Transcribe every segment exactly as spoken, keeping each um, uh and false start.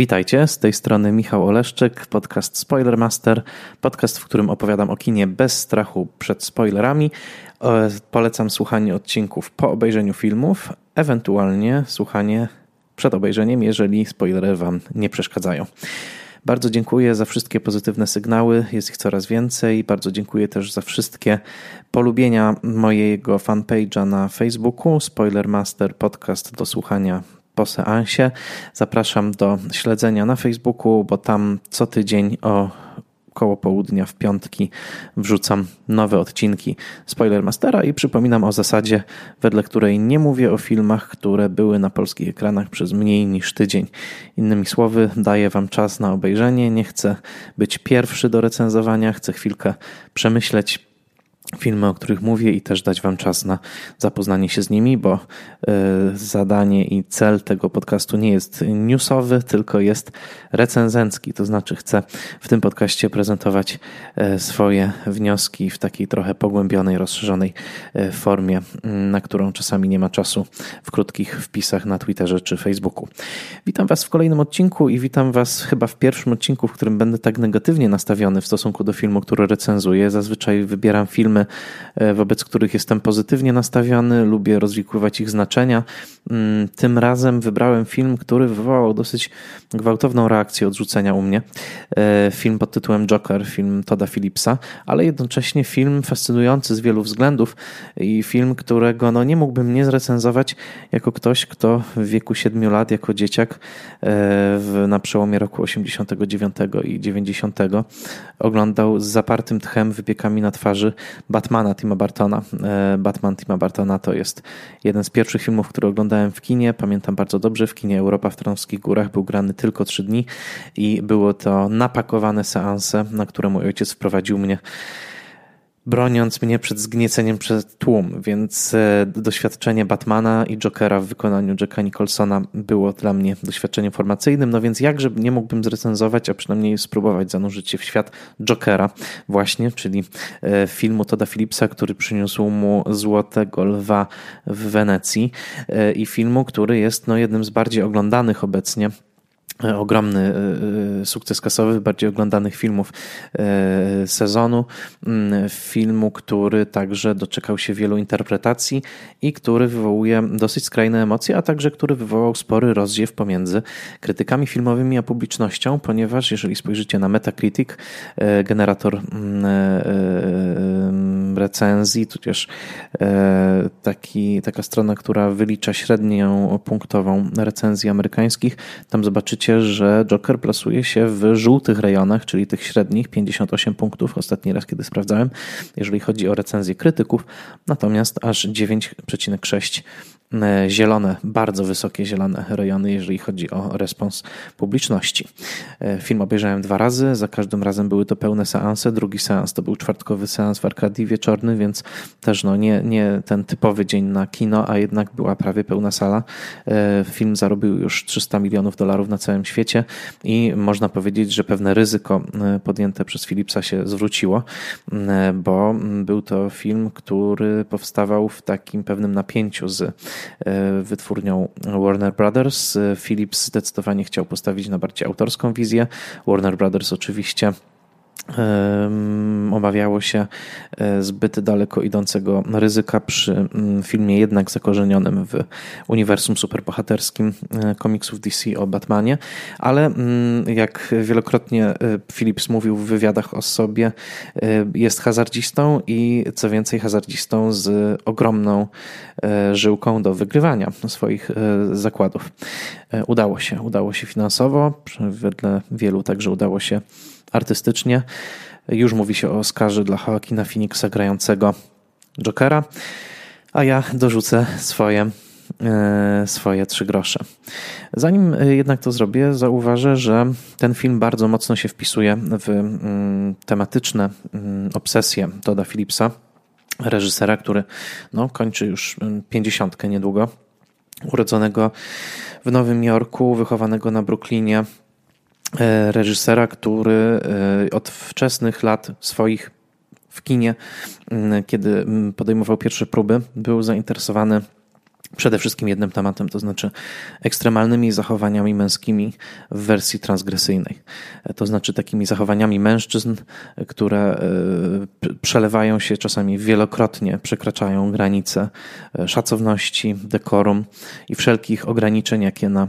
Witajcie, z tej strony Michał Oleszczyk, podcast Spoilermaster, podcast, w którym opowiadam o kinie bez strachu przed spoilerami. Polecam słuchanie odcinków po obejrzeniu filmów, ewentualnie słuchanie przed obejrzeniem, jeżeli spoilery wam nie przeszkadzają. Bardzo dziękuję za wszystkie pozytywne sygnały, jest ich coraz więcej. Bardzo dziękuję też za wszystkie polubienia mojego fanpage'a na Facebooku, Spoilermaster podcast do słuchania po seansie. Zapraszam do śledzenia na Facebooku, bo tam co tydzień o koło południa w piątki wrzucam nowe odcinki Spoilermastera i przypominam o zasadzie, wedle której nie mówię o filmach, które były na polskich ekranach przez mniej niż tydzień. Innymi słowy, daję wam czas na obejrzenie, nie chcę być pierwszy do recenzowania, chcę chwilkę przemyśleć filmy, o których mówię i też dać wam czas na zapoznanie się z nimi, bo zadanie i cel tego podcastu nie jest newsowy, tylko jest recenzencki, to znaczy chcę w tym podcaście prezentować swoje wnioski w takiej trochę pogłębionej, rozszerzonej formie, na którą czasami nie ma czasu w krótkich wpisach na Twitterze czy Facebooku. Witam was w kolejnym odcinku i witam was chyba w pierwszym odcinku, w którym będę tak negatywnie nastawiony w stosunku do filmu, który recenzuję. Zazwyczaj wybieram filmy, wobec których jestem pozytywnie nastawiony, lubię rozwikływać ich znaczenia. Tym razem wybrałem film, który wywołał dosyć gwałtowną reakcję odrzucenia u mnie. Film pod tytułem Joker, film Todda Phillipsa, ale jednocześnie film fascynujący z wielu względów i film, którego no nie mógłbym nie zrecenzować jako ktoś, kto w wieku siedmiu lat, jako dzieciak w, na przełomie roku osiemdziesiątego dziewiątego i dziewięćdziesiątego oglądał z zapartym tchem, wypiekami na twarzy Batmana Tima Burtona. Batman Tima Burtona to jest jeden z pierwszych filmów, które oglądałem w kinie. Pamiętam bardzo dobrze, w kinie Europa w Tarnowskich Górach był grany tylko trzy dni i było to napakowane seanse, na które mój ojciec wprowadził mnie, broniąc mnie przed zgnieceniem przez tłum, więc doświadczenie Batmana i Jokera w wykonaniu Jacka Nicholsona było dla mnie doświadczeniem formacyjnym, no więc jakże nie mógłbym zrecenzować, a przynajmniej spróbować zanurzyć się w świat Jokera właśnie, czyli filmu Todda Phillipsa, który przyniósł mu Złotego Lwa w Wenecji i filmu, który jest no, jednym z bardziej oglądanych obecnie, ogromny sukces kasowy, bardziej oglądanych filmów sezonu, filmu, który także doczekał się wielu interpretacji i który wywołuje dosyć skrajne emocje, a także który wywołał spory rozdźwięk pomiędzy krytykami filmowymi a publicznością, ponieważ jeżeli spojrzycie na Metacritic, generator recenzji, tudzież taki, taka strona, która wylicza średnią punktową recenzji amerykańskich, tam zobaczycie, że Joker plasuje się w żółtych rejonach, czyli tych średnich, pięćdziesiąt osiem punktów, ostatni raz kiedy sprawdzałem, jeżeli chodzi o recenzję krytyków, natomiast aż dziewięć przecinek sześć zielone, bardzo wysokie zielone rejony, jeżeli chodzi o respons publiczności. Film obejrzałem dwa razy, za każdym razem były to pełne seanse, drugi seans to był czwartkowy seans w Arkadii wieczorny, więc też no nie, nie ten typowy dzień na kino, a jednak była prawie pełna sala. Film zarobił już trzysta milionów dolarów na całym świecie i można powiedzieć, że pewne ryzyko podjęte przez Phillipsa się zwróciło, bo był to film, który powstawał w takim pewnym napięciu z wytwórnią Warner Brothers. Philips zdecydowanie chciał postawić na bardziej autorską wizję. Warner Brothers oczywiście obawiało się zbyt daleko idącego ryzyka przy filmie jednak zakorzenionym w uniwersum superbohaterskim komiksów D C o Batmanie, ale jak wielokrotnie Phillips mówił w wywiadach o sobie, jest hazardzistą i co więcej hazardzistą z ogromną żyłką do wygrywania swoich zakładów. Udało się, udało się finansowo, wedle wielu także udało się artystycznie. Już mówi się o Oscarze dla Joaquina Phoenixa grającego Jokera, a ja dorzucę swoje, swoje trzy grosze. Zanim jednak to zrobię, zauważę, że ten film bardzo mocno się wpisuje w tematyczne obsesje Todda Phillipsa, reżysera, który no, kończy już pięćdziesiątkę niedługo, urodzonego w Nowym Jorku, wychowanego na Brooklynie, reżysera, który od wczesnych lat swoich w kinie, kiedy podejmował pierwsze próby, był zainteresowany przede wszystkim jednym tematem, to znaczy ekstremalnymi zachowaniami męskimi w wersji transgresyjnej. To znaczy takimi zachowaniami mężczyzn, które przelewają się czasami wielokrotnie, przekraczają granice szacowności, dekorum i wszelkich ograniczeń, jakie na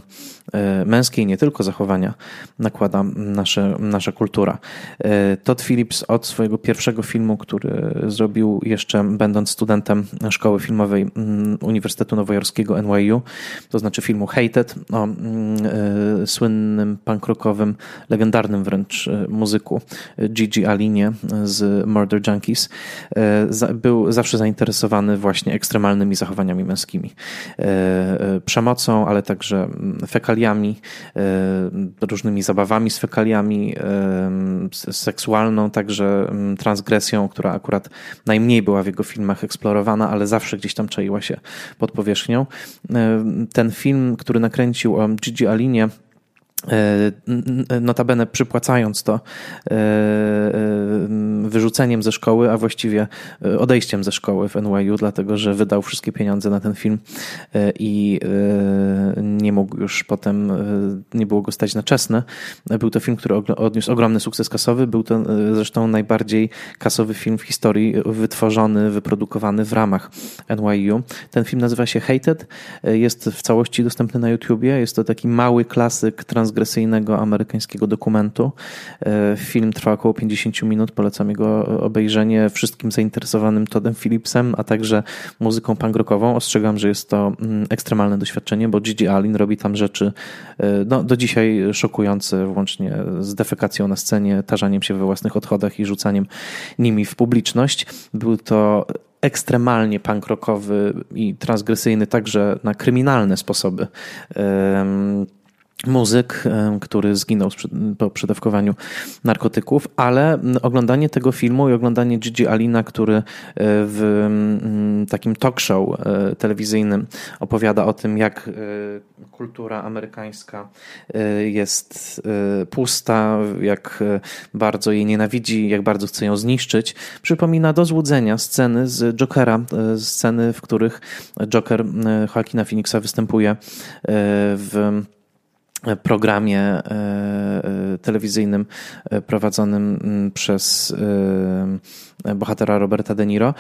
męskie i nie tylko zachowania nakłada nasze, nasza kultura. Todd Phillips od swojego pierwszego filmu, który zrobił jeszcze będąc studentem szkoły filmowej Uniwersytetu Nowojorskiego N Y U, to znaczy filmu Hated, o y, słynnym punk-rockowym, legendarnym wręcz muzyku G G Allinie z Murder Junkies, y, za, był zawsze zainteresowany właśnie ekstremalnymi zachowaniami męskimi. Y, y, przemocą, ale także fekaliami, y, różnymi zabawami z fekaliami, y, seksualną także y, transgresją, która akurat najmniej była w jego filmach eksplorowana, ale zawsze gdzieś tam czaiła się pod powierzchnią. Ten film, który nakręcił o G G Allinie, notabene przypłacając to wyrzuceniem ze szkoły, a właściwie odejściem ze szkoły w N Y U, dlatego że wydał wszystkie pieniądze na ten film i nie mógł już potem, nie było go stać na czesne. Był to film, który odniósł ogromny sukces kasowy. Był to zresztą najbardziej kasowy film w historii wytworzony, wyprodukowany w ramach N Y U. Ten film nazywa się Hated. Jest w całości dostępny na YouTubie. Jest to taki mały klasyk trans transgresyjnego amerykańskiego dokumentu. Film trwa około pięćdziesiąt minut. Polecam jego obejrzenie wszystkim zainteresowanym Toddem Phillipsem, a także muzyką punk rockową. Ostrzegam, że jest to ekstremalne doświadczenie, bo G G Allin robi tam rzeczy no, do dzisiaj szokujące, włącznie z defekacją na scenie, tarzaniem się we własnych odchodach i rzucaniem nimi w publiczność. Był to ekstremalnie punk-rockowy i transgresyjny także na kryminalne sposoby muzyk, który zginął po przedawkowaniu narkotyków, ale oglądanie tego filmu i oglądanie G G Allina, który w takim talk show telewizyjnym opowiada o tym, jak kultura amerykańska jest pusta, jak bardzo jej nienawidzi, jak bardzo chce ją zniszczyć, przypomina do złudzenia sceny z Jokera, sceny, w których Joker Joaquina Phoenixa występuje w programie telewizyjnym prowadzonym przez bohatera Roberta De Niro.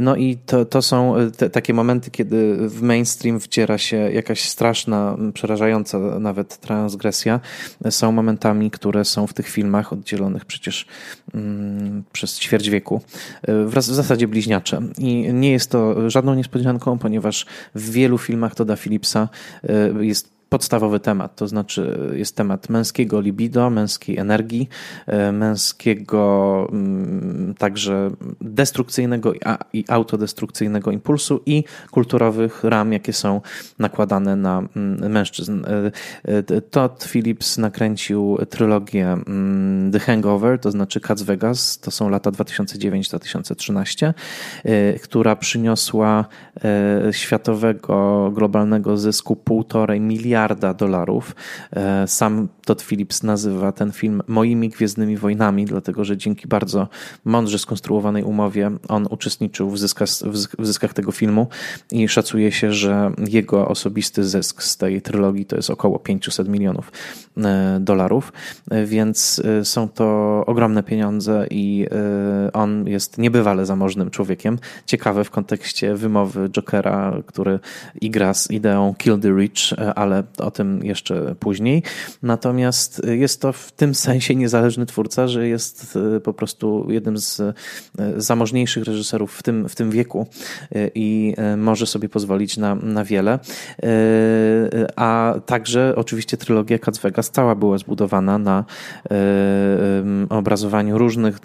No i to, to są te, takie momenty, kiedy w mainstream wciera się jakaś straszna, przerażająca nawet transgresja. Są momentami, które są w tych filmach oddzielonych przecież mm, przez ćwierć wieku. Wraz, w zasadzie bliźniacze. I nie jest to żadną niespodzianką, ponieważ w wielu filmach Todda Phillipsa jest podstawowy temat, to znaczy jest temat męskiego libido, męskiej energii, męskiego także destrukcyjnego i autodestrukcyjnego impulsu i kulturowych ram, jakie są nakładane na mężczyzn. Todd Phillips nakręcił trylogię The Hangover, to znaczy Kac Vegas, to są lata dwa tysiące dziewiąty do dwa tysiące trzynastego, która przyniosła światowego, globalnego zysku półtorej miliarda dolarów. Sam Todd Phillips nazywa ten film moimi Gwiezdnymi Wojnami, dlatego że dzięki bardzo mądrze skonstruowanej umowie on uczestniczył w zyskach, w zyskach tego filmu i szacuje się, że jego osobisty zysk z tej trylogii to jest około pięćset milionów dolarów, więc są to ogromne pieniądze i on jest niebywale zamożnym człowiekiem. Ciekawe w kontekście wymowy Jokera, który igra z ideą Kill the Rich, ale o tym jeszcze później. Natomiast jest to w tym sensie niezależny twórca, że jest po prostu jednym z zamożniejszych reżyserów w tym, w tym wieku i może sobie pozwolić na, na wiele. A także oczywiście trylogia Kac Vegas cała była zbudowana na obrazowaniu różnych,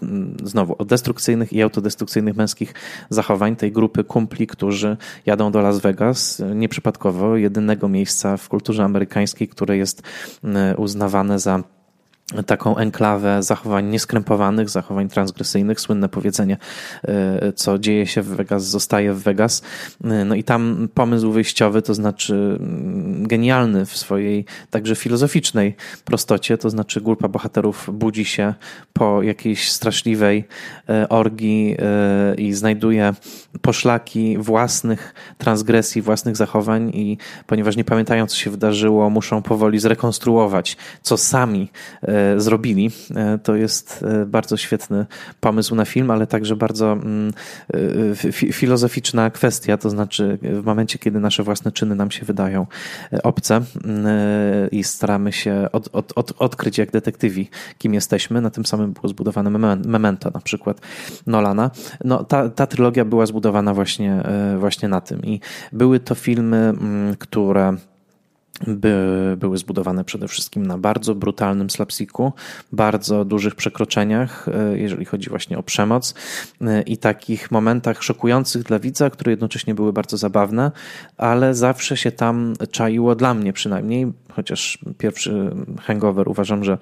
znowu, destrukcyjnych i autodestrukcyjnych męskich zachowań tej grupy kumpli, którzy jadą do Las Vegas, nieprzypadkowo jedynego miejsca w kulturze amerykańskiej, które jest uznawane za taką enklawę zachowań nieskrępowanych, zachowań transgresyjnych. Słynne powiedzenie, co dzieje się w Vegas, zostaje w Vegas. No i tam pomysł wyjściowy, to znaczy genialny w swojej także filozoficznej prostocie, to znaczy grupa bohaterów budzi się po jakiejś straszliwej orgii i znajduje poszlaki własnych transgresji, własnych zachowań i ponieważ nie pamiętają, co się wydarzyło, muszą powoli zrekonstruować, co sami zrobili. To jest bardzo świetny pomysł na film, ale także bardzo filozoficzna kwestia, to znaczy w momencie, kiedy nasze własne czyny nam się wydają obce i staramy się od, od, od, odkryć jak detektywi, kim jesteśmy. Na tym samym było zbudowane Memento na przykład Nolana. No, ta, ta trylogia była zbudowana właśnie, właśnie na tym i były to filmy, które... By, były zbudowane przede wszystkim na bardzo brutalnym slapsicku, bardzo dużych przekroczeniach, jeżeli chodzi właśnie o przemoc i takich momentach szokujących dla widza, które jednocześnie były bardzo zabawne, ale zawsze się tam czaiło, dla mnie przynajmniej, chociaż pierwszy Hangover uważam, że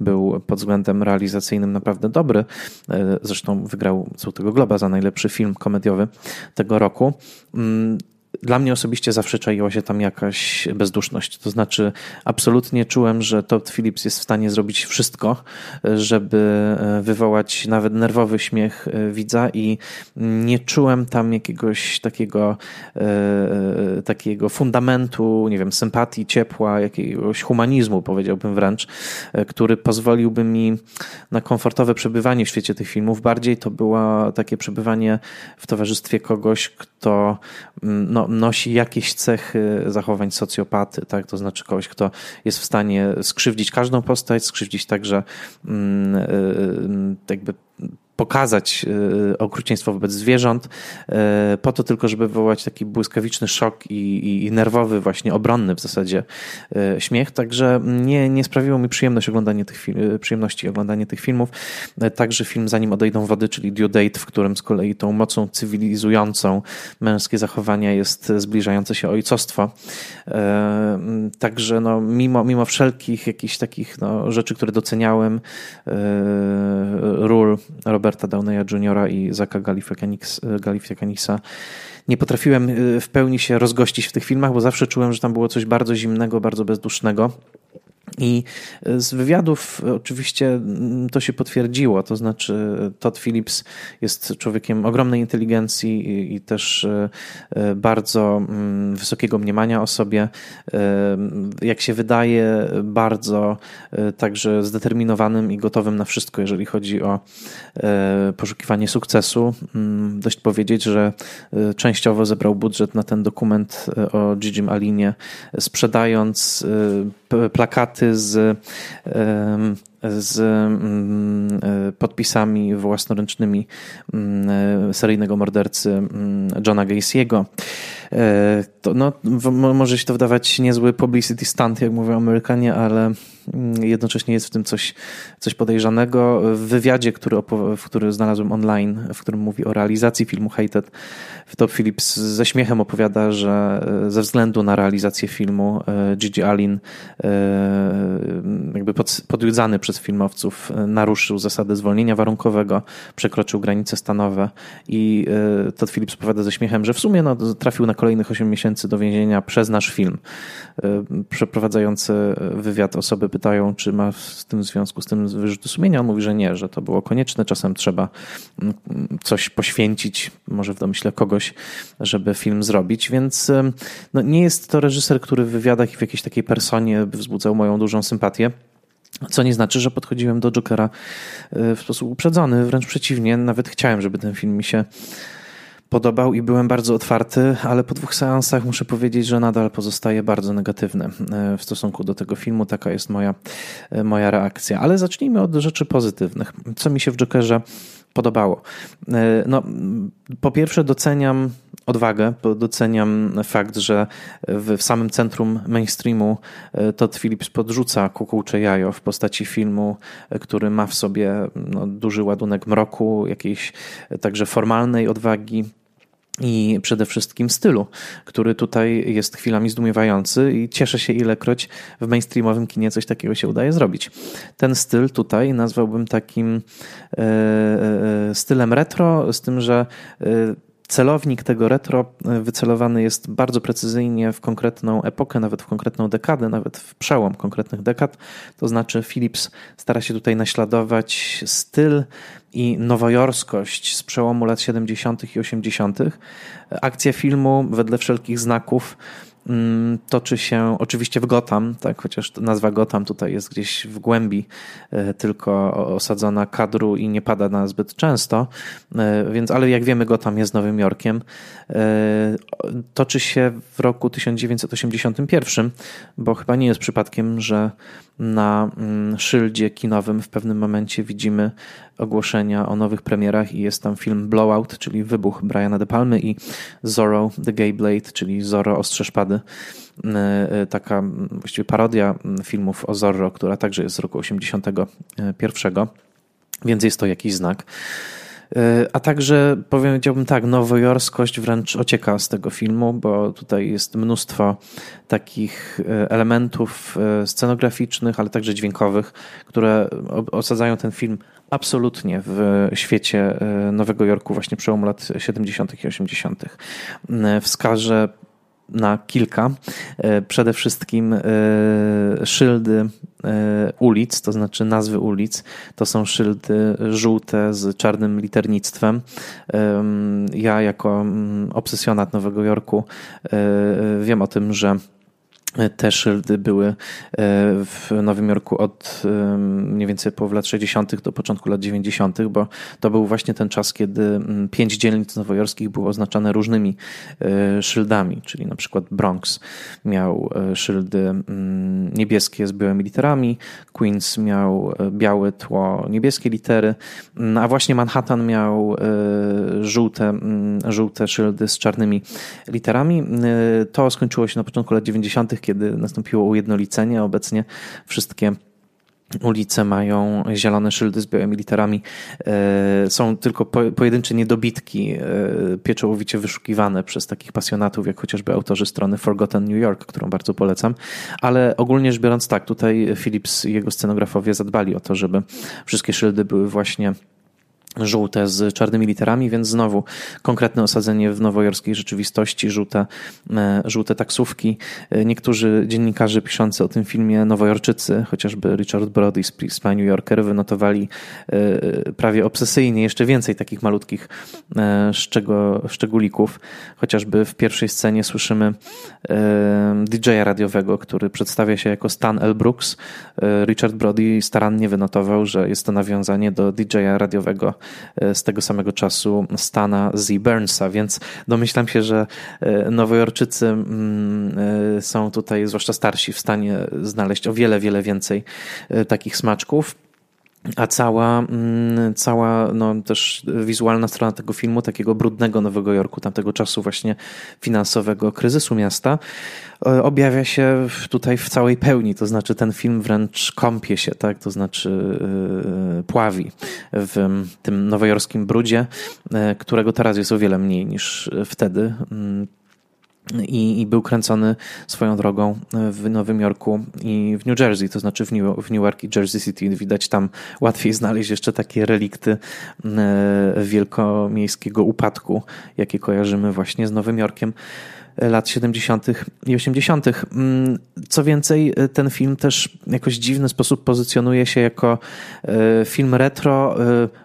był pod względem realizacyjnym naprawdę dobry. Zresztą wygrał Złotego Globa za najlepszy film komediowy tego roku. Dla mnie osobiście zawsze czaiła się tam jakaś bezduszność. To znaczy absolutnie czułem, że Todd Phillips jest w stanie zrobić wszystko, żeby wywołać nawet nerwowy śmiech widza i nie czułem tam jakiegoś takiego, takiego fundamentu, nie wiem, sympatii, ciepła, jakiegoś humanizmu, powiedziałbym wręcz, który pozwoliłby mi na komfortowe przebywanie w świecie tych filmów. Bardziej to było takie przebywanie w towarzystwie kogoś, kto no, nosi jakieś cechy zachowań socjopaty, tak? To znaczy kogoś, kto jest w stanie skrzywdzić każdą postać, skrzywdzić także jakby pokazać okrucieństwo wobec zwierząt po to tylko, żeby wywołać taki błyskawiczny szok i, i, i nerwowy, właśnie obronny w zasadzie śmiech. Także nie, nie sprawiło mi przyjemność oglądanie tych fil- przyjemności oglądanie tych filmów. Także film Zanim odejdą wody, czyli Due Date, w którym z kolei tą mocą cywilizującą męskie zachowania jest zbliżające się ojcostwo. Także no, mimo, mimo wszelkich jakichś takich no, rzeczy, które doceniałem, ról Roberta Downeya juniora i Zacka Galifiakanisa, nie potrafiłem w pełni się rozgościć w tych filmach, bo zawsze czułem, że tam było coś bardzo zimnego, bardzo bezdusznego. I z wywiadów oczywiście to się potwierdziło, to znaczy Todd Phillips jest człowiekiem ogromnej inteligencji i, i też bardzo wysokiego mniemania o sobie, jak się wydaje bardzo także zdeterminowanym i gotowym na wszystko, jeżeli chodzi o poszukiwanie sukcesu. Dość powiedzieć, że częściowo zebrał budżet na ten dokument o G G Allinie, sprzedając plakaty z, z podpisami własnoręcznymi seryjnego mordercy Johna Gacy'ego. To, no, może się to wydawać niezły publicity stunt, jak mówią Amerykanie, ale jednocześnie jest w tym coś, coś podejrzanego. W wywiadzie, który, opow- który znalazłem online, w którym mówi o realizacji filmu Hated, Todd Phillips ze śmiechem opowiada, że ze względu na realizację filmu G G Allin, jakby pod, podjudzany przez filmowców, naruszył zasady zwolnienia warunkowego, przekroczył granice stanowe i Todd Phillips opowiada ze śmiechem, że w sumie no, trafił na kolejnych osiem miesięcy do więzienia przez nasz film. Przeprowadzający wywiad osoby pytają, czy ma w tym związku z tym wyrzuty sumienia. On mówi, że nie, że to było konieczne. Czasem trzeba coś poświęcić, może w domyśle kogoś, żeby film zrobić, więc no, nie jest to reżyser, który w wywiadach i w jakiejś takiej personie wzbudzał moją dużą sympatię. Co nie znaczy, że podchodziłem do Jokera w sposób uprzedzony. Wręcz przeciwnie, nawet chciałem, żeby ten film mi się podobał i byłem bardzo otwarty, ale po dwóch seansach muszę powiedzieć, że nadal pozostaje bardzo negatywny w stosunku do tego filmu. Taka jest moja, moja reakcja. Ale zacznijmy od rzeczy pozytywnych. Co mi się w Jokerze podobało? No, po pierwsze doceniam odwagę, bo doceniam fakt, że w samym centrum mainstreamu Todd Phillips podrzuca kukułcze jajo w postaci filmu, który ma w sobie no, duży ładunek mroku, jakiejś także formalnej odwagi i przede wszystkim stylu, który tutaj jest chwilami zdumiewający i cieszę się, ilekroć w mainstreamowym kinie coś takiego się udaje zrobić. Ten styl tutaj nazwałbym takim e, e, stylem retro, z tym, że e, celownik tego retro wycelowany jest bardzo precyzyjnie w konkretną epokę, nawet w konkretną dekadę, nawet w przełom konkretnych dekad. To znaczy Phillips stara się tutaj naśladować styl i nowojorskość z przełomu lat siedemdziesiątych i osiemdziesiątych. Akcja filmu wedle wszelkich znaków toczy się oczywiście w Gotham, tak, chociaż nazwa Gotham tutaj jest gdzieś w głębi tylko osadzona kadru i nie pada na zbyt często, więc, ale jak wiemy, Gotham jest Nowym Jorkiem. Toczy się w roku tysiąc dziewięćset osiemdziesiątym pierwszym, bo chyba nie jest przypadkiem, że na szyldzie kinowym w pewnym momencie widzimy ogłoszenia o nowych premierach i jest tam film Blowout, czyli Wybuch Briana de Palmy, i Zorro The Gay Blade, czyli Zorro Ostrze Szpady. Taka właściwie parodia filmów o Zorro, która także jest z roku osiemdziesiątego pierwszego, więc jest to jakiś znak. A także powiedziałbym tak, nowojorskość wręcz ocieka z tego filmu, bo tutaj jest mnóstwo takich elementów scenograficznych, ale także dźwiękowych, które osadzają ten film absolutnie w świecie Nowego Jorku właśnie przełomu lat siedemdziesiątych i osiemdziesiątych. Wskażę na kilka. Przede wszystkim szyldy ulic, to znaczy nazwy ulic. To są szyldy żółte z czarnym liternictwem. Ja jako obsesjonat Nowego Jorku wiem o tym, że te szyldy były w Nowym Jorku od mniej więcej połowy lat sześćdziesiątych do początku lat dziewięćdziesiątych, bo to był właśnie ten czas, kiedy pięć dzielnic nowojorskich było oznaczane różnymi szyldami, czyli na przykład Bronx miał szyldy niebieskie z białymi literami, Queens miał białe tło, niebieskie litery, a właśnie Manhattan miał żółte, żółte szyldy z czarnymi literami. To skończyło się na początku lat dziewięćdziesiątych, kiedy nastąpiło ujednolicenie. Obecnie wszystkie ulice mają zielone szyldy z białymi literami. Są tylko pojedyncze niedobitki pieczołowicie wyszukiwane przez takich pasjonatów, jak chociażby autorzy strony Forgotten New York, którą bardzo polecam. Ale ogólnie rzecz biorąc, tak, tutaj Phillips i jego scenografowie zadbali o to, żeby wszystkie szyldy były właśnie żółte z czarnymi literami, więc znowu konkretne osadzenie w nowojorskiej rzeczywistości, żółte, żółte taksówki. Niektórzy dziennikarze piszący o tym filmie, nowojorczycy, chociażby Richard Brody z pisma New Yorker, wynotowali prawie obsesyjnie jeszcze więcej takich malutkich szczególików. Chociażby w pierwszej scenie słyszymy D J a radiowego, który przedstawia się jako Stan L. Brooks. Richard Brody starannie wynotował, że jest to nawiązanie do D J a radiowego z tego samego czasu, Stana Z. Burnsa, więc domyślam się, że nowojorczycy są tutaj, zwłaszcza starsi, w stanie znaleźć o wiele, wiele więcej takich smaczków. A cała, cała no też wizualna strona tego filmu, takiego brudnego Nowego Jorku, tamtego czasu właśnie finansowego kryzysu miasta, objawia się tutaj w całej pełni. To znaczy ten film wręcz kąpie się, tak? To znaczy pławi w tym nowojorskim brudzie, którego teraz jest o wiele mniej niż wtedy. I, i był kręcony swoją drogą w Nowym Jorku i w New Jersey, to znaczy w New, w Newark i Jersey City. Widać tam łatwiej znaleźć jeszcze takie relikty wielkomiejskiego upadku, jakie kojarzymy właśnie z Nowym Jorkiem lat siedemdziesiątych i osiemdziesiątych. Co więcej, ten film też w jakoś dziwny sposób pozycjonuje się jako film retro,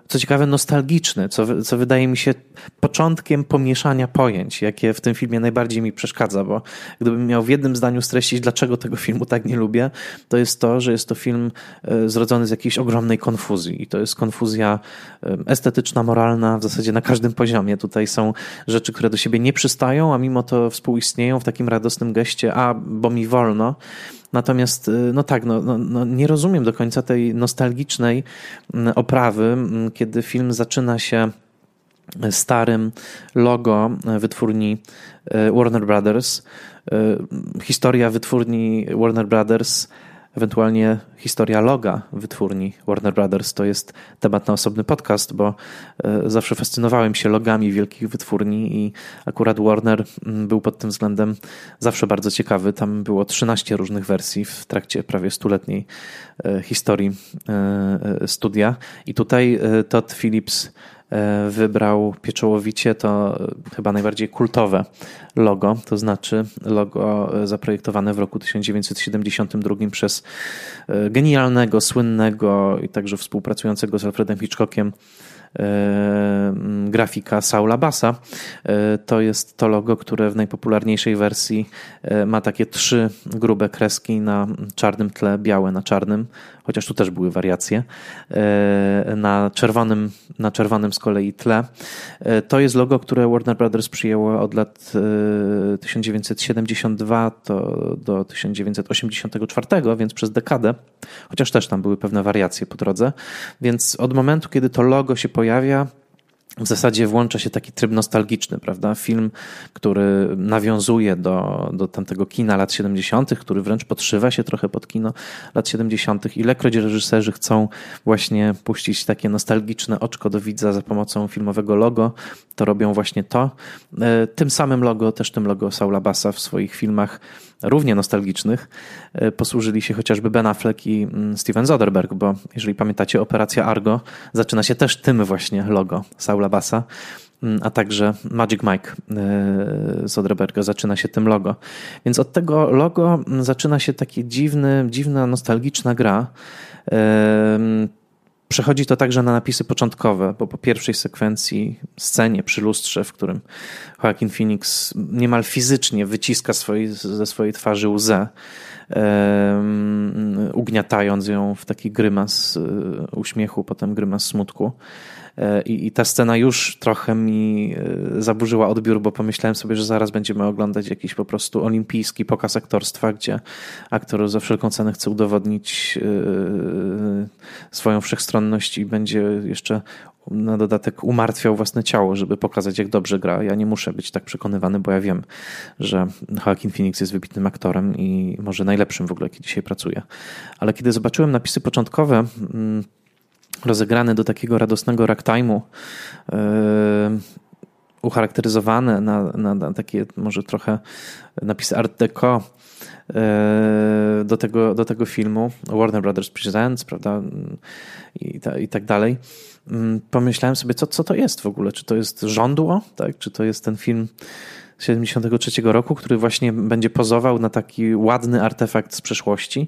co ciekawe nostalgiczny, co, co wydaje mi się początkiem pomieszania pojęć, jakie w tym filmie najbardziej mi przeszkadza, bo gdybym miał w jednym zdaniu streścić, dlaczego tego filmu tak nie lubię, to jest to, że jest to film zrodzony z jakiejś ogromnej konfuzji i to jest konfuzja estetyczna, moralna, w zasadzie na każdym poziomie. Tutaj są rzeczy, które do siebie nie przystają, a mimo to współistnieją w takim radosnym geście, a bo mi wolno. Natomiast no tak, no, no, no nie rozumiem do końca tej nostalgicznej oprawy, kiedy film zaczyna się starym logo wytwórni Warner Brothers. Historia wytwórni Warner Brothers, ewentualnie historia loga wytwórni Warner Brothers, to jest temat na osobny podcast, bo zawsze fascynowałem się logami wielkich wytwórni i akurat Warner był pod tym względem zawsze bardzo ciekawy. Tam było trzynaście różnych wersji w trakcie prawie stuletniej historii studia i tutaj Todd Phillips wybrał pieczołowicie to chyba najbardziej kultowe logo, to znaczy logo zaprojektowane w roku tysiąc dziewięćset siedemdziesiątym drugim przez genialnego, słynnego i także współpracującego z Alfredem Hitchcockiem grafika Saula Bassa. To jest to logo, które w najpopularniejszej wersji ma takie trzy grube kreski na czarnym tle, białe na czarnym, chociaż tu też były wariacje, na czerwonym, na czerwonym z kolei tle. To jest logo, które Warner Brothers przyjęło od lat tysiąc dziewięćset siedemdziesiąt dwa do tysiąc dziewięćset osiemdziesiąt cztery, więc przez dekadę, chociaż też tam były pewne wariacje po drodze, więc od momentu, kiedy to logo się pojawia, w zasadzie włącza się taki tryb nostalgiczny, prawda? Film, który nawiązuje do, do tamtego kina lat siedemdziesiątych, który wręcz podszywa się trochę pod kino lat siedemdziesiątych. Ilekroć reżyserzy chcą właśnie puścić takie nostalgiczne oczko do widza za pomocą filmowego logo, to robią właśnie to. Tym samym logo, też tym logo Saula Bassa w swoich filmach równie nostalgicznych posłużyli się chociażby Ben Affleck i Steven Soderbergh, bo jeżeli pamiętacie, Operacja Argo zaczyna się też tym właśnie logo Saula Bassa, a także Magic Mike Soderbergha zaczyna się tym logo. Więc od tego logo zaczyna się taki dziwny, dziwna, nostalgiczna gra. Przechodzi to także na napisy początkowe, bo po pierwszej sekwencji, scenie przy lustrze, w którym Joaquin Phoenix niemal fizycznie wyciska swojej, ze swojej twarzy łzę, um, ugniatając ją w taki grymas uśmiechu, potem grymas smutku. I, I ta scena już trochę mi zaburzyła odbiór, bo pomyślałem sobie, że zaraz będziemy oglądać jakiś po prostu olimpijski pokaz aktorstwa, gdzie aktor za wszelką cenę chce udowodnić swoją wszechstronność i będzie jeszcze na dodatek umartwiał własne ciało, żeby pokazać, jak dobrze gra. Ja nie muszę być tak przekonywany, bo ja wiem, że Joaquin Phoenix jest wybitnym aktorem i może najlepszym w ogóle, jaki dzisiaj pracuje. Ale kiedy zobaczyłem napisy początkowe, rozegrane do takiego radosnego ragtime'u, yy, ucharakteryzowane na, na, na takie może trochę napisy art deco yy, do, tego, do tego filmu Warner Brothers Presents, prawda, i, ta, i tak dalej. Yy, pomyślałem sobie, co, co to jest w ogóle? Czy to jest żądło? Tak? Czy to jest ten film z siedemdziesiątego trzeciego roku, który właśnie będzie pozował na taki ładny artefakt z przeszłości?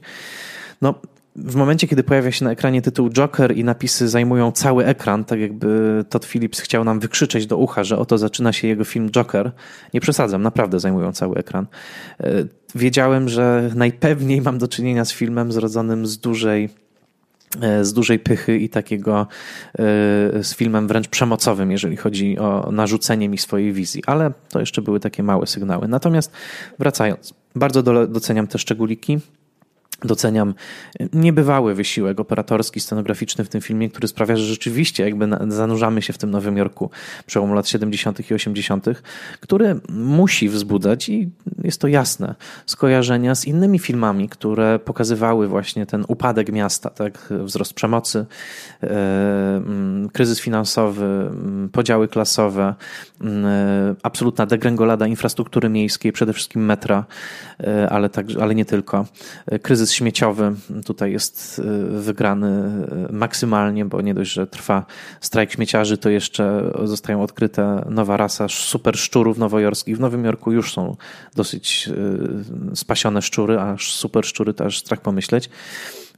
No, w momencie, kiedy pojawia się na ekranie tytuł Joker i napisy zajmują cały ekran, tak jakby Todd Phillips chciał nam wykrzyczeć do ucha, że oto zaczyna się jego film Joker, nie przesadzam, naprawdę zajmują cały ekran, wiedziałem, że najpewniej mam do czynienia z filmem zrodzonym z dużej z dużej pychy i takiego z filmem wręcz przemocowym, jeżeli chodzi o narzucenie mi swojej wizji, ale to jeszcze były takie małe sygnały. Natomiast wracając, bardzo doceniam te szczególiki. Doceniam niebywały wysiłek operatorski, scenograficzny w tym filmie, który sprawia, że rzeczywiście jakby zanurzamy się w tym Nowym Jorku przełomu lat siedemdziesiątych i osiemdziesiątych, który musi wzbudzać, i jest to jasne, skojarzenia z innymi filmami, które pokazywały właśnie ten upadek miasta, tak, wzrost przemocy, kryzys finansowy, podziały klasowe, absolutna degrengolada infrastruktury miejskiej, przede wszystkim metra, ale, także, ale nie tylko, kryzys śmieciowy tutaj jest wygrany maksymalnie, bo nie dość, że trwa strajk śmieciarzy, to jeszcze zostają odkryte nowa rasa super szczurów nowojorskich. W Nowym Jorku już są dosyć spasione szczury, a super szczury to aż strach pomyśleć.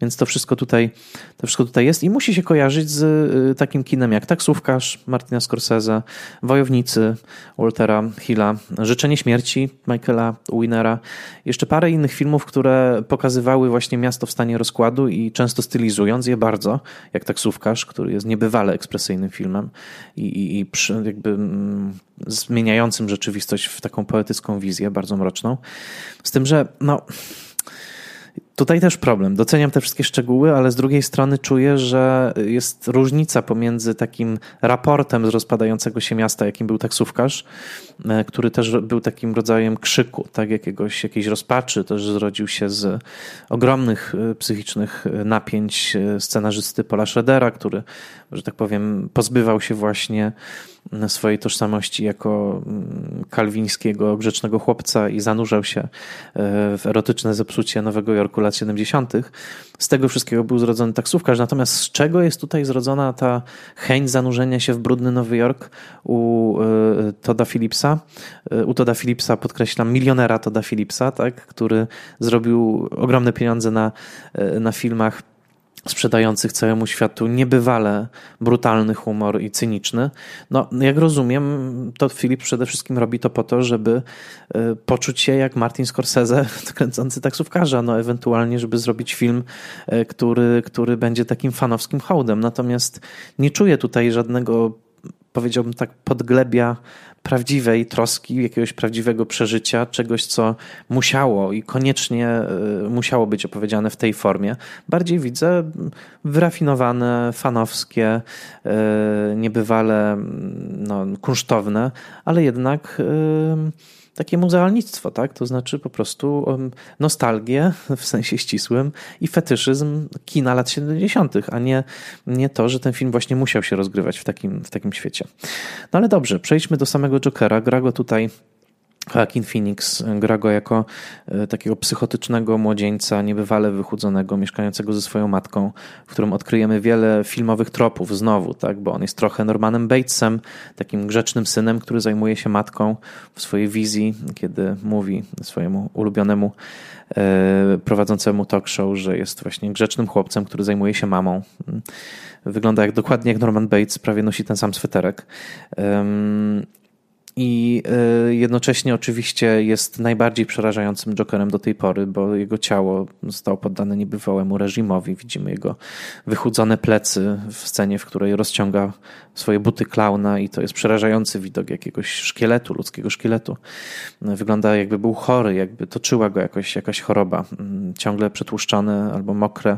Więc to wszystko tutaj, to wszystko tutaj jest i musi się kojarzyć z takim kinem jak Taksówkarz Martina Scorsese, Wojownicy Waltera Hilla, Życzenie śmierci Michaela Winera, jeszcze parę innych filmów, które pokazywały właśnie miasto w stanie rozkładu i często stylizując je bardzo, jak Taksówkarz, który jest niebywale ekspresyjnym filmem i, i, i przy, jakby mm, zmieniającym rzeczywistość w taką poetycką wizję, bardzo mroczną. Z tym, że no... Tutaj też problem. Doceniam te wszystkie szczegóły, ale z drugiej strony czuję, że jest różnica pomiędzy takim raportem z rozpadającego się miasta, jakim był Taksówkarz, który też był takim rodzajem krzyku, tak, jakiegoś, jakiejś rozpaczy, też zrodził się z ogromnych psychicznych napięć scenarzysty Paula Schroedera, który, że tak powiem, pozbywał się właśnie swojej tożsamości jako kalwińskiego, grzecznego chłopca i zanurzał się w erotyczne zepsucie Nowego Jorku lat siedemdziesiątych. Z tego wszystkiego był zrodzony taksówkarz. Natomiast z czego jest tutaj zrodzona ta chęć zanurzenia się w brudny Nowy Jork u Todda Phillipsa? U Todda Phillipsa, podkreślam, milionera Todda Phillipsa, tak, który zrobił ogromne pieniądze na, na filmach sprzedających całemu światu niebywale brutalny humor i cyniczny. No, jak rozumiem, Todd Phillips przede wszystkim robi to po to, żeby poczuć się jak Martin Scorsese kręcący taksówkarza, no ewentualnie, żeby zrobić film, który, który będzie takim fanowskim hołdem. Natomiast nie czuję tutaj żadnego, powiedziałbym tak, podglebia prawdziwej troski, jakiegoś prawdziwego przeżycia, czegoś, co musiało i koniecznie musiało być opowiedziane w tej formie. Bardziej widzę wyrafinowane, fanowskie, niebywale no, kunsztowne, ale jednak takie muzealnictwo, tak? To znaczy po prostu nostalgię w sensie ścisłym i fetyszyzm kina lat siedemdziesiątych., a nie, nie to, że ten film właśnie musiał się rozgrywać w takim, w takim świecie. No ale dobrze, przejdźmy do samego Jokera. Gra go tutaj Joaquin Phoenix, gra go jako takiego psychotycznego młodzieńca, niebywale wychudzonego, mieszkającego ze swoją matką, w którym odkryjemy wiele filmowych tropów znowu, tak, bo on jest trochę Normanem Batesem, takim grzecznym synem, który zajmuje się matką w swojej wizji, kiedy mówi swojemu ulubionemu prowadzącemu talk show, że jest właśnie grzecznym chłopcem, który zajmuje się mamą. Wygląda jak dokładnie jak Norman Bates, prawie nosi ten sam sweterek. I jednocześnie oczywiście jest najbardziej przerażającym Jokerem do tej pory, bo jego ciało zostało poddane niebywałemu reżimowi. Widzimy jego wychudzone plecy w scenie, w której rozciąga swoje buty klauna i to jest przerażający widok jakiegoś szkieletu, ludzkiego szkieletu. Wygląda jakby był chory, jakby toczyła go jakoś, jakaś choroba. Ciągle przetłuszczone albo mokre,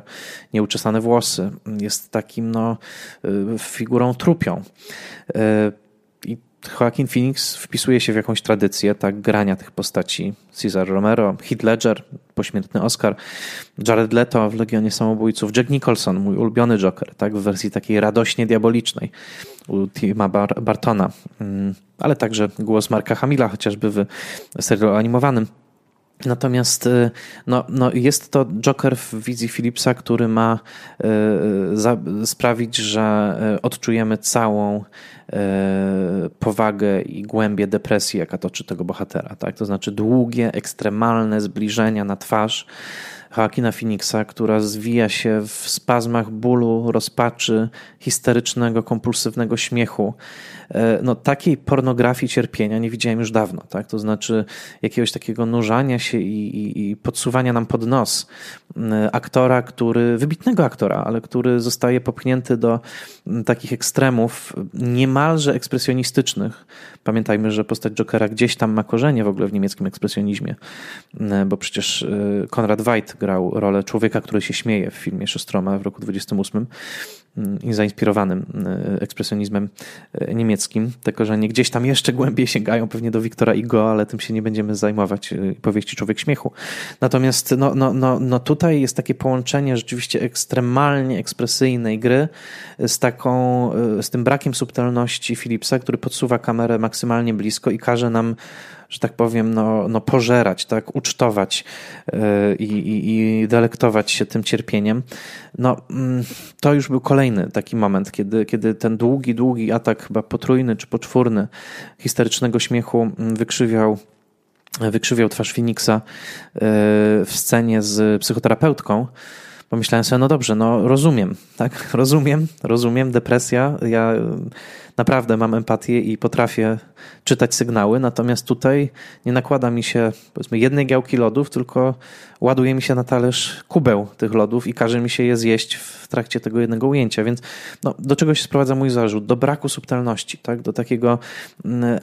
nieuczesane włosy. Jest takim no, figurą trupią. Joaquin Phoenix wpisuje się w jakąś tradycję tak grania tych postaci. Cesar Romero, Heath Ledger, pośmiertny Oscar, Jared Leto w Legionie Samobójców, Jack Nicholson, mój ulubiony Joker, tak w wersji takiej radośnie diabolicznej u Tima Bar- Bartona, ale także głos Marka Hamilla chociażby w serialu animowanym. Natomiast no, no jest to Joker w wizji Phillipsa, który ma y, za, sprawić, że odczujemy całą y, powagę i głębię depresji, jaka toczy tego bohatera. Tak? To znaczy długie, ekstremalne zbliżenia na twarz Joaquina Phoenixa, która zwija się w spazmach bólu, rozpaczy, histerycznego, kompulsywnego śmiechu. No, takiej pornografii cierpienia nie widziałem już dawno. Tak? To znaczy jakiegoś takiego nurzania się i, i, i podsuwania nam pod nos aktora, który, wybitnego aktora, ale który zostaje popchnięty do takich ekstremów niemalże ekspresjonistycznych. Pamiętajmy, że postać Jokera gdzieś tam ma korzenie w ogóle w niemieckim ekspresjonizmie, bo przecież Konrad Veidt grał rolę człowieka, który się śmieje w filmie Szostroma w roku dwudziestym ósmym i zainspirowanym ekspresjonizmem niemieckim. Te korzenie gdzieś tam jeszcze głębiej sięgają pewnie do Wiktora Hugo, ale tym się nie będziemy zajmować, powieści Człowiek Śmiechu. Natomiast no, no, no, no tutaj jest takie połączenie rzeczywiście ekstremalnie ekspresyjnej gry z taką, z tym brakiem subtelności Phillipsa, który podsuwa kamerę maksymalnie blisko i każe nam, że tak powiem, no, no pożerać, tak, ucztować i, i, i delektować się tym cierpieniem. No, to już był kolejny taki moment, kiedy, kiedy ten długi, długi atak chyba potrójny czy poczwórny histerycznego śmiechu wykrzywiał wykrzywiał twarz Phoenixa w scenie z psychoterapeutką. Pomyślałem sobie, no dobrze, no rozumiem, tak, rozumiem, rozumiem, depresja, ja naprawdę mam empatię i potrafię czytać sygnały, natomiast tutaj nie nakłada mi się, powiedzmy, jednej gałki lodów, tylko ładuje mi się na talerz kubeł tych lodów i każe mi się je zjeść w trakcie tego jednego ujęcia, więc no, do czego się sprowadza mój zarzut? Do braku subtelności, tak? Do takiego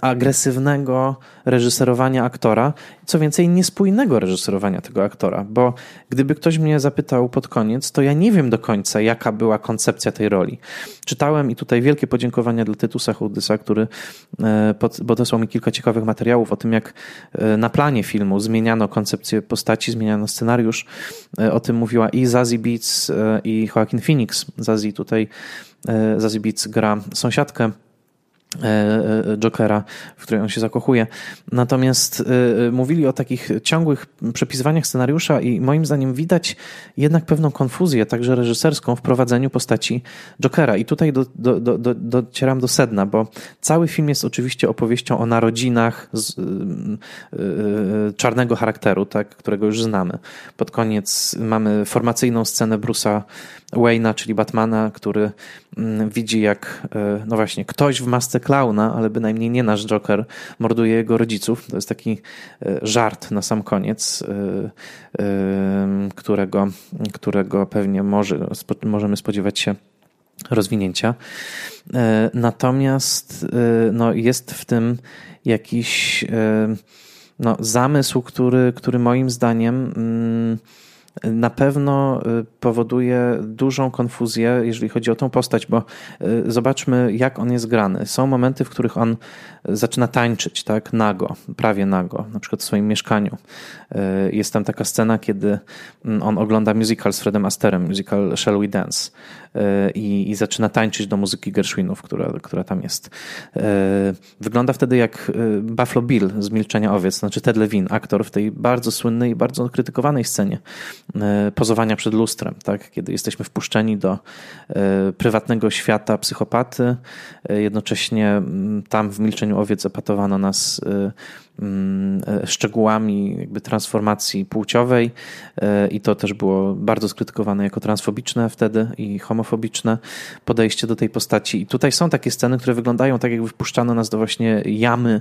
agresywnego reżyserowania aktora, co więcej niespójnego reżyserowania tego aktora, bo gdyby ktoś mnie zapytał pod koniec, to ja nie wiem do końca, jaka była koncepcja tej roli. Czytałem i tutaj wielkie podziękowania dla Tytusa Hurdysa, który podesłał mi kilka ciekawych materiałów o tym, jak na planie filmu zmieniano koncepcję postaci, zmieniano scenariusz. O tym mówiła i Zazie Beetz, i Joaquin Phoenix. Zazie tutaj, Zazie Beetz gra sąsiadkę, Jokera, w której on się zakochuje. Natomiast y, mówili o takich ciągłych przepisywaniach scenariusza i moim zdaniem widać jednak pewną konfuzję, także reżyserską, w prowadzeniu postaci Jokera. I tutaj do, do, do, do, docieram do sedna, bo cały film jest oczywiście opowieścią o narodzinach z, y, y, czarnego charakteru, tak, którego już znamy. Pod koniec mamy formacyjną scenę Bruce'a Wayne'a, czyli Batmana, który widzi, jak no właśnie ktoś w masce klauna, ale bynajmniej nie nasz Joker, morduje jego rodziców. To jest taki żart na sam koniec, którego, którego pewnie może, możemy spodziewać się rozwinięcia. Natomiast no, jest w tym jakiś no, zamysł, który, który moim zdaniem na pewno powoduje dużą konfuzję, jeżeli chodzi o tą postać, bo zobaczmy, jak on jest grany. Są momenty, w których on zaczyna tańczyć, tak, nago, prawie nago, na przykład w swoim mieszkaniu. Jest tam taka scena, kiedy on ogląda musical z Fredem Asterem, musical Shall We Dance, i, i zaczyna tańczyć do muzyki Gershwinów, która, która tam jest. Wygląda wtedy jak Buffalo Bill z Milczenia Owiec, znaczy Ted Levine, aktor w tej bardzo słynnej i bardzo krytykowanej scenie pozowania przed lustrem, tak? Kiedy jesteśmy wpuszczeni do prywatnego świata psychopaty. Jednocześnie tam w Milczeniu Owiec epatowano nas szczegółami jakby transformacji płciowej i to też było bardzo skrytykowane jako transfobiczne wtedy i homofobiczne podejście do tej postaci. I tutaj są takie sceny, które wyglądają tak, jakby wpuszczano nas do właśnie jamy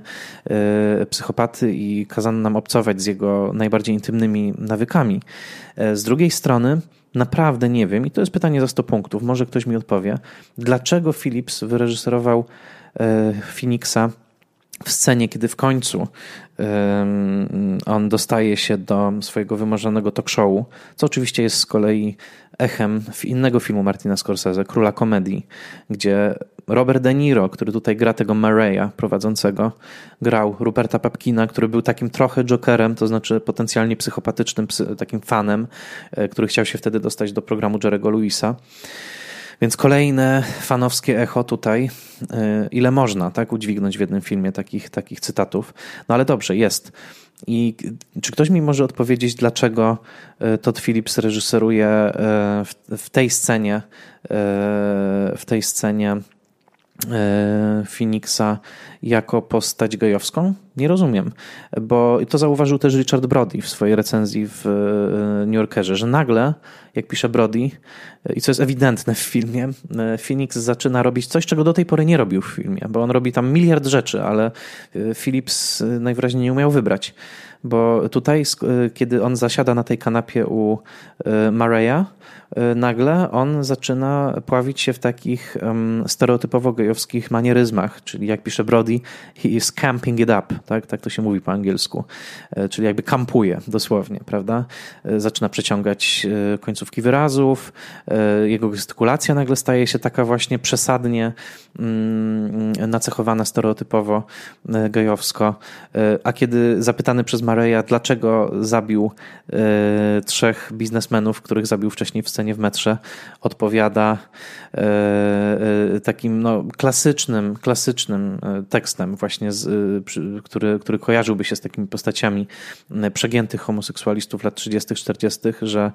psychopaty i kazano nam obcować z jego najbardziej intymnymi nawykami. Z drugiej strony naprawdę nie wiem, i to jest pytanie za sto punktów, może ktoś mi odpowie, dlaczego Phillips wyreżyserował Phoenixa w scenie, kiedy w końcu um, on dostaje się do swojego wymarzonego talk showu, co oczywiście jest z kolei echem innego filmu Martina Scorsese, Króla Komedii, gdzie Robert De Niro, który tutaj gra tego Murray'a prowadzącego, grał Ruperta Papkina, który był takim trochę Jokerem, to znaczy potencjalnie psychopatycznym psy, takim fanem, który chciał się wtedy dostać do programu Jerry'ego Lewisa. Więc kolejne fanowskie echo tutaj, ile można, tak, udźwignąć w jednym filmie takich, takich cytatów. No ale dobrze, jest. I czy ktoś mi może odpowiedzieć, dlaczego Todd Phillips reżyseruje w, w tej scenie, w tej scenie Phoenixa jako postać gejowską? Nie rozumiem, bo to zauważył też Richard Brody w swojej recenzji w New Yorkerze, że nagle, jak pisze Brody, i co jest ewidentne w filmie, Phoenix zaczyna robić coś, czego do tej pory nie robił w filmie, bo on robi tam miliard rzeczy, ale Phillips najwyraźniej nie umiał wybrać, bo tutaj, kiedy on zasiada na tej kanapie u Murray'a, nagle on zaczyna pławić się w takich stereotypowo gejowskich manieryzmach, czyli jak pisze Brody, he is camping it up, tak, tak to się mówi po angielsku, czyli jakby kampuje dosłownie, prawda? Zaczyna przeciągać końcówki wyrazów, jego gestykulacja nagle staje się taka właśnie przesadnie nacechowana stereotypowo gejowsko, a kiedy zapytany przez Murray'a, dlaczego zabił trzech biznesmenów, których zabił wcześniej w scenie w metrze, odpowiada takim no, klasycznym, klasycznym tekstem właśnie, z, który, który kojarzyłby się z takimi postaciami przegiętych homoseksualistów lat trzydziestych, czterdziestych, że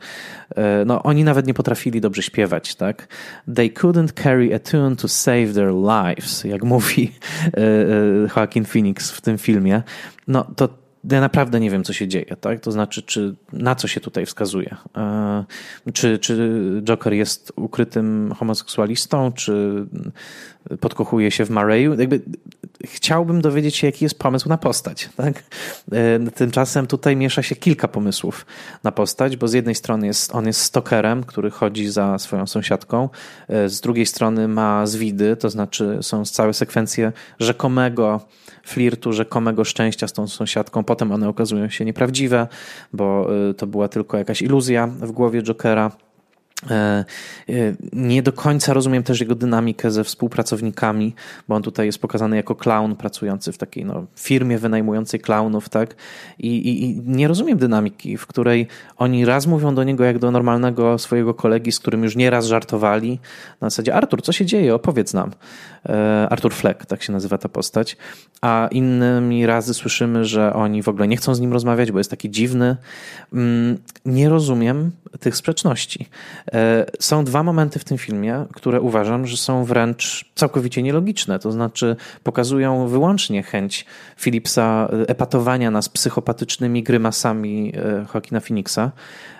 no, oni nawet nie potrafili dobrze śpiewać, tak? They couldn't carry a tune to save their lives, jak mówi Joaquin Phoenix w tym filmie. No to ja naprawdę nie wiem, co się dzieje, tak? To znaczy, czy, na co się tutaj wskazuje? Czy, czy Joker jest ukrytym homoseksualistą, czy podkochuje się w Murray'u? Jakby chciałbym dowiedzieć się, jaki jest pomysł na postać, tak? Tymczasem tutaj miesza się kilka pomysłów na postać, bo z jednej strony jest, on jest stalkerem, który chodzi za swoją sąsiadką, z drugiej strony ma zwidy, to znaczy są całe sekwencje rzekomego flirtu, rzekomego szczęścia z tą sąsiadką. Potem one okazują się nieprawdziwe, bo to była tylko jakaś iluzja w głowie Jokera. Nie do końca rozumiem też jego dynamikę ze współpracownikami, bo on tutaj jest pokazany jako klaun pracujący w takiej no, firmie wynajmującej klaunów, tak? I, i, I nie rozumiem dynamiki, w której oni raz mówią do niego jak do normalnego swojego kolegi, z którym już nieraz żartowali. Na zasadzie Artur, co się dzieje? Opowiedz nam. Artur Fleck, tak się nazywa ta postać. A innymi razy słyszymy, że oni w ogóle nie chcą z nim rozmawiać, bo jest taki dziwny. Nie rozumiem tych sprzeczności. Są dwa momenty w tym filmie, które uważam, że są wręcz całkowicie nielogiczne. To znaczy pokazują wyłącznie chęć Phillipsa epatowania nas psychopatycznymi grymasami Joaquina Phoenixa,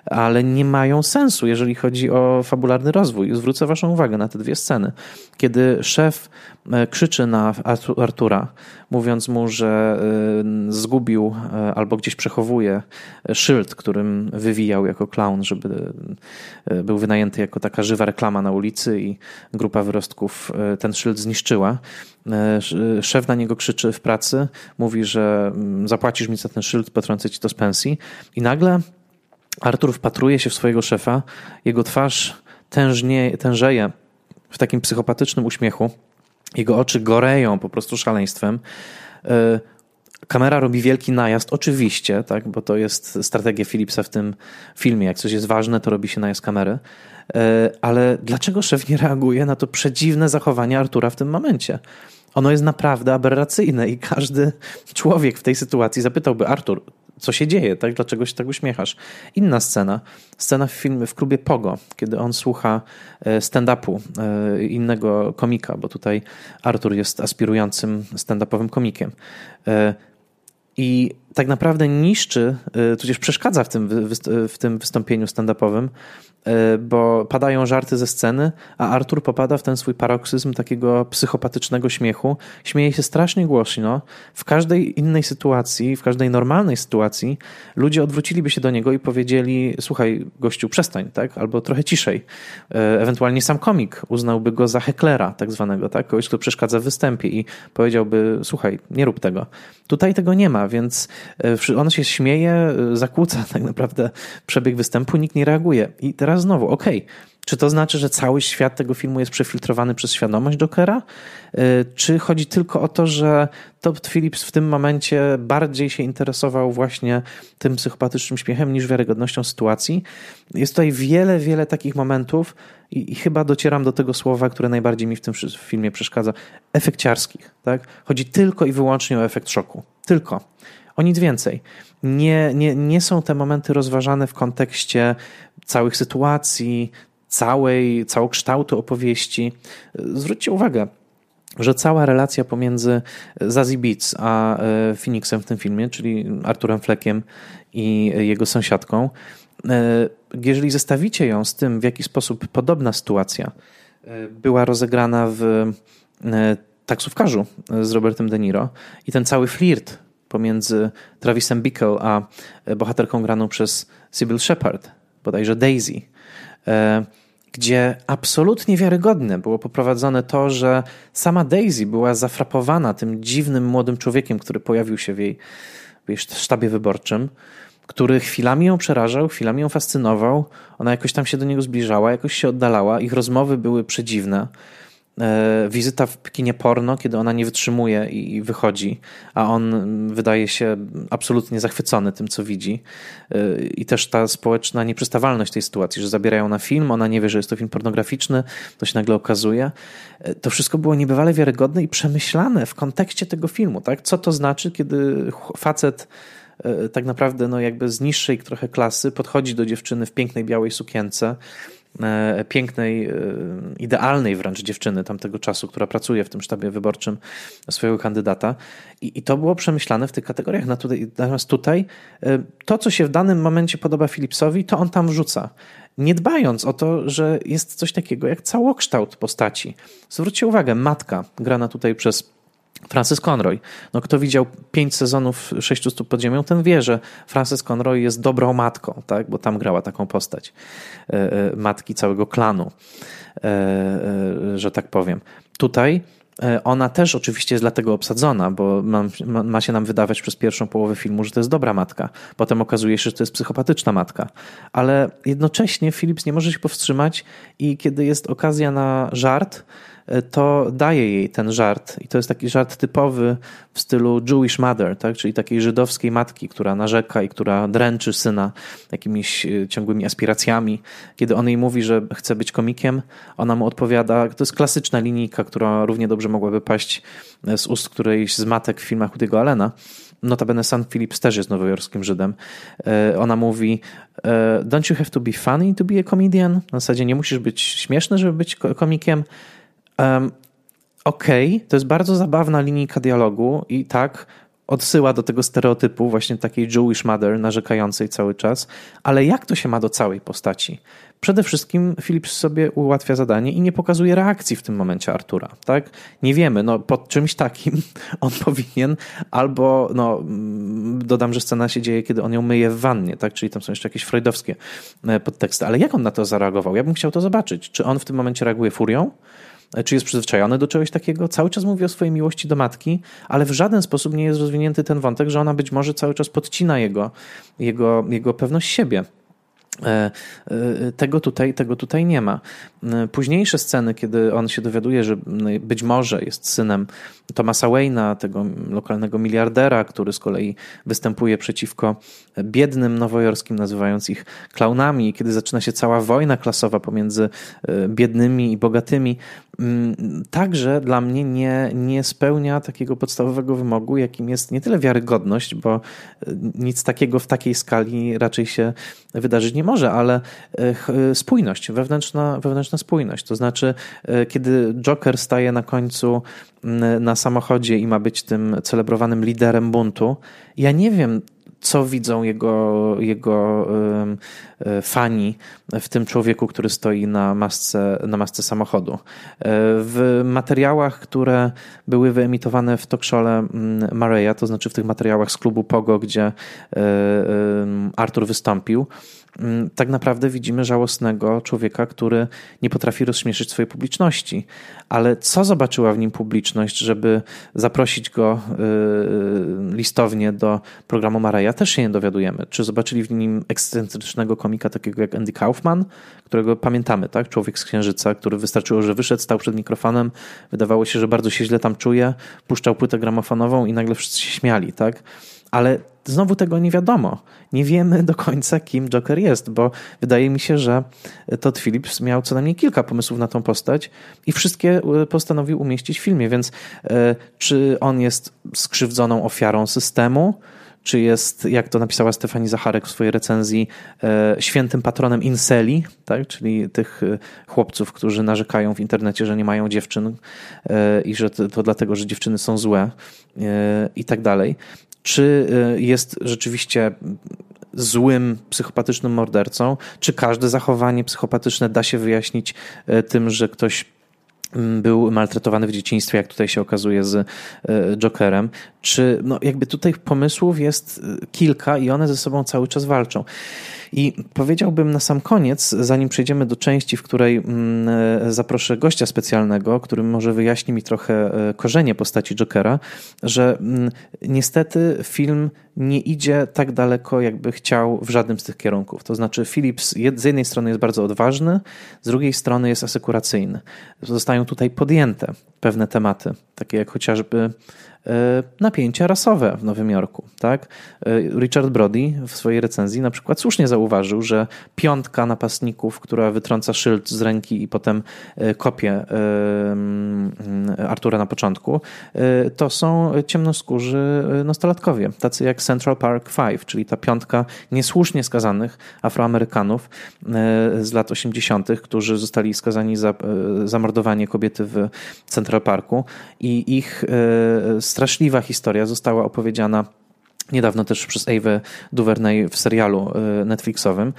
ale nie mają sensu, jeżeli chodzi o fabularny rozwój. Zwrócę waszą uwagę na te dwie sceny. Kiedy szef krzyczy na Artura, mówiąc mu, że zgubił albo gdzieś przechowuje szyld, którym wywijał jako klaun, żeby był wynajęty jako taka żywa reklama na ulicy i grupa wyrostków ten szyld zniszczyła. Szef na niego krzyczy w pracy, mówi, że zapłacisz mi za ten szyld, potrącę ci to z pensji. I nagle Artur wpatruje się w swojego szefa, jego twarz tężnie, tężeje w takim psychopatycznym uśmiechu, jego oczy goreją po prostu szaleństwem. Kamera robi wielki najazd, oczywiście, tak, bo to jest strategia Phillipsa w tym filmie. Jak coś jest ważne, to robi się najazd kamery. Ale dlaczego szef nie reaguje na to przedziwne zachowanie Artura w tym momencie? Ono jest naprawdę aberracyjne i każdy człowiek w tej sytuacji zapytałby: Artur, co się dzieje? Tak? Dlaczego się tak uśmiechasz? Inna scena. Scena w filmie w klubie Pogo, kiedy on słucha stand-upu innego komika, bo tutaj Artur jest aspirującym stand-upowym komikiem. I tak naprawdę niszczy, tudzież przeszkadza w tym, w tym wystąpieniu stand-upowym, bo padają żarty ze sceny, a Artur popada w ten swój paroksyzm takiego psychopatycznego śmiechu. Śmieje się strasznie głośno. W każdej innej sytuacji, w każdej normalnej sytuacji ludzie odwróciliby się do niego i powiedzieli: słuchaj, gościu, przestań, tak? Albo trochę ciszej. Ewentualnie sam komik uznałby go za heklera tak zwanego, tak? Kogoś, kto przeszkadza w występie i powiedziałby: słuchaj, nie rób tego. Tutaj tego nie ma, więc on się śmieje, zakłóca tak naprawdę przebieg występu, nikt nie reaguje. I teraz znowu, okej, okay. Czy to znaczy, że cały świat tego filmu jest przefiltrowany przez świadomość Jokera? Czy chodzi tylko o to, że Todd Phillips w tym momencie bardziej się interesował właśnie tym psychopatycznym śmiechem niż wiarygodnością sytuacji? Jest tutaj wiele, wiele takich momentów i, i chyba docieram do tego słowa, które najbardziej mi w tym filmie przeszkadza. Efekciarskich, tak? Chodzi tylko i wyłącznie o efekt szoku. Tylko. O nic więcej. Nie, nie, nie są te momenty rozważane w kontekście całych sytuacji, całej, całokształtu opowieści. Zwróćcie uwagę, że cała relacja pomiędzy Zazie Beetz a Phoenixem w tym filmie, czyli Arturem Fleckiem i jego sąsiadką, jeżeli zestawicie ją z tym, w jaki sposób podobna sytuacja była rozegrana w Taksówkarzu z Robertem De Niro i ten cały flirt pomiędzy Travisem Bickle a bohaterką graną przez Sybil Shepherd, bodajże Daisy, gdzie absolutnie wiarygodne było poprowadzone to, że sama Daisy była zafrapowana tym dziwnym młodym człowiekiem, który pojawił się w jej, w jej sztabie wyborczym, który chwilami ją przerażał, chwilami ją fascynował, ona jakoś tam się do niego zbliżała, jakoś się oddalała, ich rozmowy były przedziwne. Wizyta w kinie porno, kiedy ona nie wytrzymuje i wychodzi, a on wydaje się absolutnie zachwycony tym, co widzi. I też ta społeczna nieprzystawalność tej sytuacji, że zabierają na film, ona nie wie, że jest to film pornograficzny, to się nagle okazuje. To wszystko było niebywale wiarygodne i przemyślane w kontekście tego filmu, tak? Co to znaczy, kiedy facet tak naprawdę no jakby z niższej trochę klasy podchodzi do dziewczyny w pięknej białej sukience, pięknej, idealnej wręcz dziewczyny tamtego czasu, która pracuje w tym sztabie wyborczym swojego kandydata. I, i to było przemyślane w tych kategoriach. Natomiast tutaj to, co się w danym momencie podoba Phillipsowi, to on tam wrzuca, nie dbając o to, że jest coś takiego jak całokształt postaci. Zwróćcie uwagę, matka grana tutaj przez Francis Conroy. No, kto widział pięć sezonów sześciu stóp pod ziemią, ten wie, że Francis Conroy jest dobrą matką, tak? Bo tam grała taką postać matki całego klanu, że tak powiem. Tutaj Ona też oczywiście jest dlatego obsadzona, bo ma, ma się nam wydawać przez pierwszą połowę filmu, że to jest dobra matka. Potem okazuje się, że to jest psychopatyczna matka. Ale jednocześnie Phillips nie może się powstrzymać i kiedy jest okazja na żart, to daje jej ten żart. I to jest taki żart typowy w stylu Jewish mother, tak? Czyli takiej żydowskiej matki, która narzeka i która dręczy syna jakimiś ciągłymi aspiracjami. Kiedy on jej mówi, że chce być komikiem, ona mu odpowiada, to jest klasyczna linijka, która równie dobrze mogłaby paść z ust którejś z matek w filmach Woody'ego Allena. Notabene Sam Phillips też jest nowojorskim Żydem. Ona mówi, don't you have to be funny to be a comedian? Na zasadzie nie musisz być śmieszny, żeby być komikiem. Um, Okej, okay. To jest bardzo zabawna linijka dialogu i tak odsyła do tego stereotypu właśnie takiej Jewish mother narzekającej cały czas, ale jak to się ma do całej postaci? Przede wszystkim Phillips sobie ułatwia zadanie i nie pokazuje reakcji w tym momencie Artura, tak? Nie wiemy, no pod czymś takim on powinien, albo no dodam, że scena się dzieje, kiedy on ją myje w wannie, tak? Czyli tam są jeszcze jakieś freudowskie podteksty, ale jak on na to zareagował? Ja bym chciał to zobaczyć. Czy on w tym momencie reaguje furią? Czy jest przyzwyczajony do czegoś takiego? Cały czas mówi o swojej miłości do matki, ale w żaden sposób nie jest rozwinięty ten wątek, że ona być może cały czas podcina jego, jego, jego pewność siebie. Tego tutaj, tego tutaj nie ma. Późniejsze sceny, kiedy on się dowiaduje, że być może jest synem Thomasa Wayne'a, tego lokalnego miliardera, który z kolei występuje przeciwko biednym nowojorskim, nazywając ich klaunami, kiedy zaczyna się cała wojna klasowa pomiędzy biednymi i bogatymi, także dla mnie nie, nie spełnia takiego podstawowego wymogu, jakim jest nie tyle wiarygodność, bo nic takiego w takiej skali raczej się wydarzyć nie może, ale spójność, wewnętrzna, wewnętrzna spójność. To znaczy, kiedy Joker staje na końcu na samochodzie i ma być tym celebrowanym liderem buntu, ja nie wiem, co widzą jego, jego fani w tym człowieku, który stoi na masce, na masce samochodu. W materiałach, które były wyemitowane w talkshow'le Murray'a, to znaczy w tych materiałach z klubu Pogo, gdzie Artur wystąpił, tak naprawdę widzimy żałosnego człowieka, który nie potrafi rozśmieszyć swojej publiczności. Ale co zobaczyła w nim publiczność, żeby zaprosić go listownie do programu Murray'a? Też się nie dowiadujemy. Czy zobaczyli w nim ekscentrycznego komika takiego jak Andy Kaufman, którego pamiętamy, tak? Człowiek z Księżyca, który wystarczyło, że wyszedł, stał przed mikrofonem, wydawało się, że bardzo się źle tam czuje, puszczał płytę gramofonową i nagle wszyscy się śmiali, tak? Ale znowu tego nie wiadomo. Nie wiemy do końca, kim Joker jest, bo wydaje mi się, że Todd Phillips miał co najmniej kilka pomysłów na tą postać i wszystkie postanowił umieścić w filmie, więc y, czy on jest skrzywdzoną ofiarą systemu, czy jest, jak to napisała Stefani Zacharek w swojej recenzji, świętym patronem inceli, tak? Czyli tych chłopców, którzy narzekają w internecie, że nie mają dziewczyn i że to dlatego, że dziewczyny są złe i tak dalej. Czy jest rzeczywiście złym, psychopatycznym mordercą? Czy każde zachowanie psychopatyczne da się wyjaśnić tym, że ktoś był maltretowany w dzieciństwie, jak tutaj się okazuje z Jokerem? Czy no jakby tutaj pomysłów jest kilka i one ze sobą cały czas walczą. I powiedziałbym na sam koniec, zanim przejdziemy do części, w której zaproszę gościa specjalnego, który może wyjaśni mi trochę korzenie postaci Jokera, że niestety film nie idzie tak daleko, jakby chciał w żadnym z tych kierunków. To znaczy Phillips z jednej strony jest bardzo odważny, z drugiej strony jest asekuracyjny. Zostają tutaj podjęte pewne tematy, takie jak chociażby napięcia rasowe w Nowym Jorku, tak? Richard Brody w swojej recenzji na przykład słusznie zauważył, że piątka napastników, która wytrąca szyld z ręki i potem kopie Artura na początku, to są ciemnoskórzy nastolatkowie, tacy jak Central Park Five, czyli ta piątka niesłusznie skazanych Afroamerykanów z lat osiemdziesiątych, którzy zostali skazani za zamordowanie kobiety w Central Parku i ich straszliwa historia została opowiedziana niedawno też przez Awę Duvernay w serialu Netflixowym.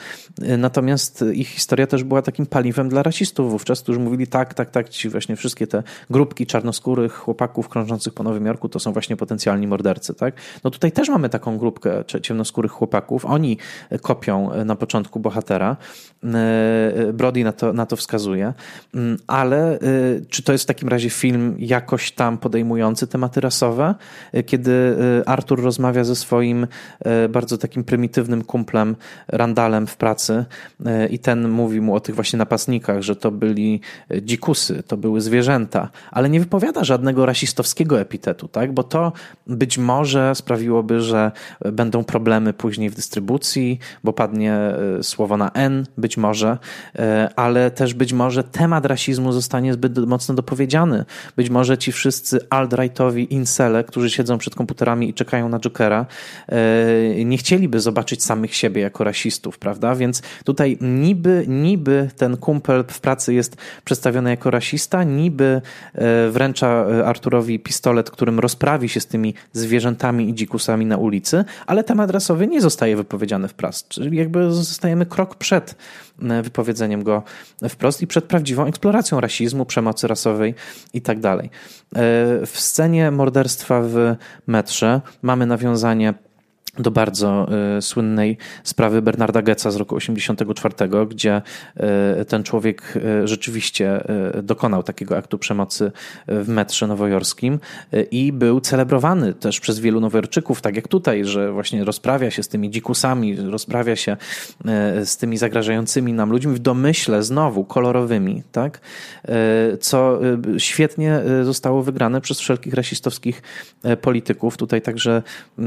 Natomiast ich historia też była takim paliwem dla rasistów wówczas, którzy mówili tak, tak, tak, ci właśnie wszystkie te grupki czarnoskórych chłopaków krążących po Nowym Jorku to są właśnie potencjalni mordercy, tak? No tutaj też mamy taką grupkę ciemnoskórych chłopaków. Oni kopią na początku bohatera. Brody na to, na to wskazuje. Ale czy to jest w takim razie film jakoś tam podejmujący tematy rasowe? Kiedy Artur rozmawia ze swoim bardzo takim prymitywnym kumplem Randalem w pracy i ten mówi mu o tych właśnie napastnikach, że to byli dzikusy, to były zwierzęta, ale nie wypowiada żadnego rasistowskiego epitetu, tak? Bo to być może sprawiłoby, że będą problemy później w dystrybucji, bo padnie słowo na N, być może, ale też być może temat rasizmu zostanie zbyt mocno dopowiedziany. Być może ci wszyscy alt-rightowi incele, którzy siedzą przed komputerami i czekają na Jokera, nie chcieliby zobaczyć samych siebie jako rasistów, prawda? Więc tutaj niby, niby ten kumpel w pracy jest przedstawiony jako rasista, niby wręcza Arturowi pistolet, którym rozprawi się z tymi zwierzętami i dzikusami na ulicy, ale temat rasowy nie zostaje wypowiedziany wprost. Czyli jakby zostajemy krok przed wypowiedzeniem go wprost i przed prawdziwą eksploracją rasizmu, przemocy rasowej i tak dalej. W scenie morderstwa w metrze mamy nawiązanie do bardzo y, słynnej sprawy Bernarda Goetza z roku osiemdziesiątego czwartego, gdzie y, ten człowiek y, rzeczywiście y, dokonał takiego aktu przemocy w metrze nowojorskim y, i był celebrowany też przez wielu Nowojorczyków, tak jak tutaj, że właśnie rozprawia się z tymi dzikusami, rozprawia się y, z tymi zagrażającymi nam ludźmi w domyśle znowu kolorowymi, tak? Y, co y, świetnie y, zostało wygrane przez wszelkich rasistowskich y, polityków. Tutaj także y,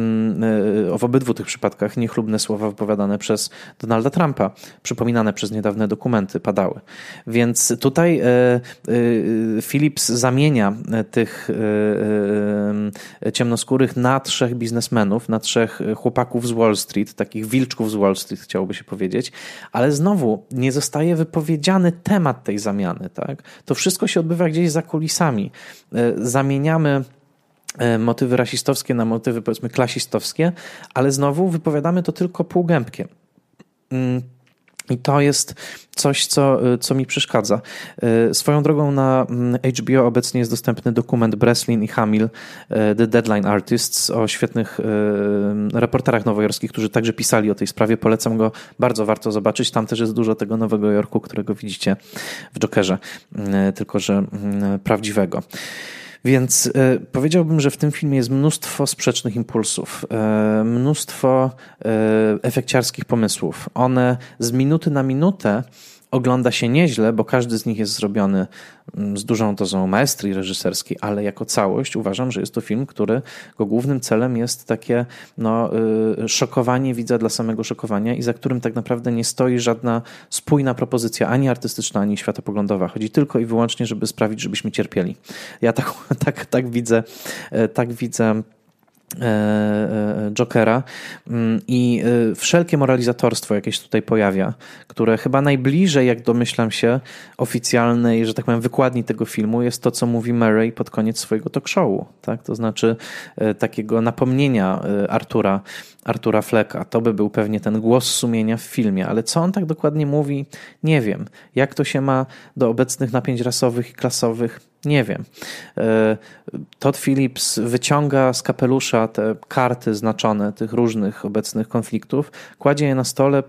y, w obydwu tych przypadkach niechlubne słowa wypowiadane przez Donalda Trumpa, przypominane przez niedawne dokumenty, padały. Więc tutaj y, y, Phillips zamienia tych y, y, ciemnoskórych na trzech biznesmenów, na trzech chłopaków z Wall Street, takich wilczków z Wall Street, chciałoby się powiedzieć, ale znowu nie zostaje wypowiedziany temat tej zamiany, tak? To wszystko się odbywa gdzieś za kulisami. Y, zamieniamy motywy rasistowskie na motywy, powiedzmy, klasistowskie, ale znowu wypowiadamy to tylko półgębkiem. I to jest coś, co, co mi przeszkadza. Swoją drogą na H B O obecnie jest dostępny dokument Breslin i Hamill, The Deadline Artists, o świetnych reporterach nowojorskich, którzy także pisali o tej sprawie. Polecam go, bardzo warto zobaczyć. Tam też jest dużo tego Nowego Jorku, którego widzicie w Jokerze, tylko że prawdziwego. Więc y, powiedziałbym, że w tym filmie jest mnóstwo sprzecznych impulsów, y, mnóstwo y, efekciarskich pomysłów. One z minuty na minutę ogląda się nieźle, bo każdy z nich jest zrobiony z dużą dozą maestrii reżyserskiej, ale jako całość uważam, że jest to film, który go głównym celem jest takie no, szokowanie widza dla samego szokowania i za którym tak naprawdę nie stoi żadna spójna propozycja, ani artystyczna, ani światopoglądowa. Chodzi tylko i wyłącznie, żeby sprawić, żebyśmy cierpieli. Ja tak, tak, tak widzę, tak widzę Jokera i wszelkie moralizatorstwo, jakie się tutaj pojawia, które chyba najbliżej, jak domyślam się, oficjalnej, że tak powiem, wykładni tego filmu jest to, co mówi Murray pod koniec swojego talk show'u, tak? To znaczy takiego napomnienia Artura, Artura Flecka. To by był pewnie ten głos sumienia w filmie, ale co on tak dokładnie mówi, nie wiem. Jak to się ma do obecnych napięć rasowych i klasowych, nie wiem. Todd Phillips wyciąga z kapelusza te karty znaczone tych różnych obecnych konfliktów, kładzie je na stole,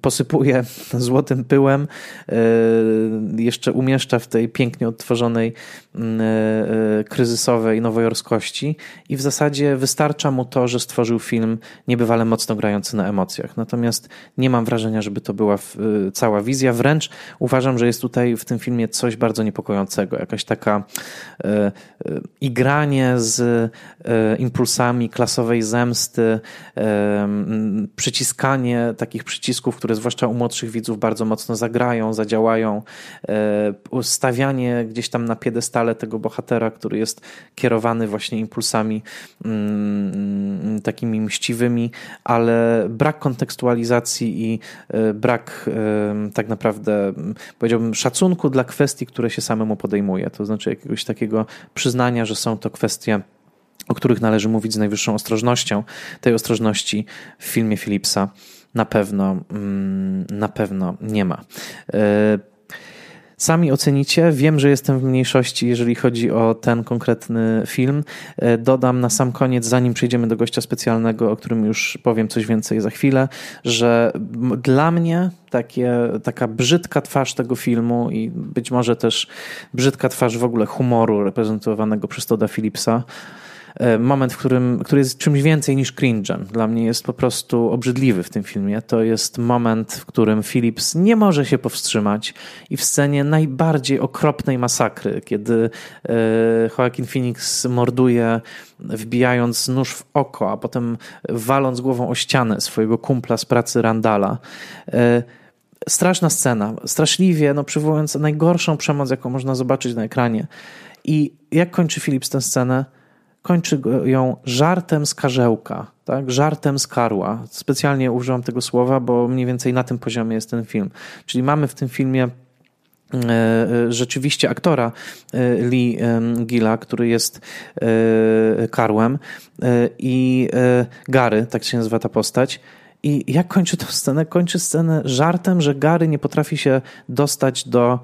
posypuje złotym pyłem, jeszcze umieszcza w tej pięknie odtworzonej kryzysowej nowojorskości i w zasadzie wystarcza mu to, że stworzył film niebywale mocno grający na emocjach. Natomiast nie mam wrażenia, żeby to była cała wizja. Wręcz uważam, że jest tutaj w tym filmie coś bardzo niepokojącego. Jakaś taka y, y, igranie z y, impulsami klasowej zemsty, y, y, przyciskanie takich przycisków, które zwłaszcza u młodszych widzów bardzo mocno zagrają, zadziałają, y, stawianie gdzieś tam na piedestale tego bohatera, który jest kierowany właśnie impulsami y, y, takimi mściwymi, ale brak kontekstualizacji i y, brak y, tak naprawdę, powiedziałbym, szacunku dla kwestii, które się samemu podejmuje. To znaczy jakiegoś takiego przyznania, że są to kwestie o których należy mówić z najwyższą ostrożnością. Tej ostrożności w filmie Phillipsa na pewno, na pewno nie ma. Sami ocenicie. Wiem, że jestem w mniejszości, jeżeli chodzi o ten konkretny film. Dodam na sam koniec, zanim przejdziemy do gościa specjalnego, o którym już powiem coś więcej za chwilę, że dla mnie takie, taka brzydka twarz tego filmu i być może też brzydka twarz w ogóle humoru reprezentowanego przez Todda Phillipsa, moment, w którym, który jest czymś więcej niż cringe'em. Dla mnie jest po prostu obrzydliwy w tym filmie. To jest moment, w którym Phillips nie może się powstrzymać i w scenie najbardziej okropnej masakry, kiedy Joaquin Phoenix morduje, wbijając nóż w oko, a potem waląc głową o ścianę swojego kumpla z pracy Randala. Straszna scena, straszliwie, no, przywołując najgorszą przemoc, jaką można zobaczyć na ekranie. I jak kończy Phillips tę scenę? Kończy ją żartem z karzełka, tak? Żartem z karła. Specjalnie użyłam tego słowa, bo mniej więcej na tym poziomie jest ten film. Czyli mamy w tym filmie rzeczywiście aktora Lee Gilla, który jest karłem, i Gary, tak się nazywa ta postać. I jak kończy tę scenę? Kończy scenę żartem, że Gary nie potrafi się dostać do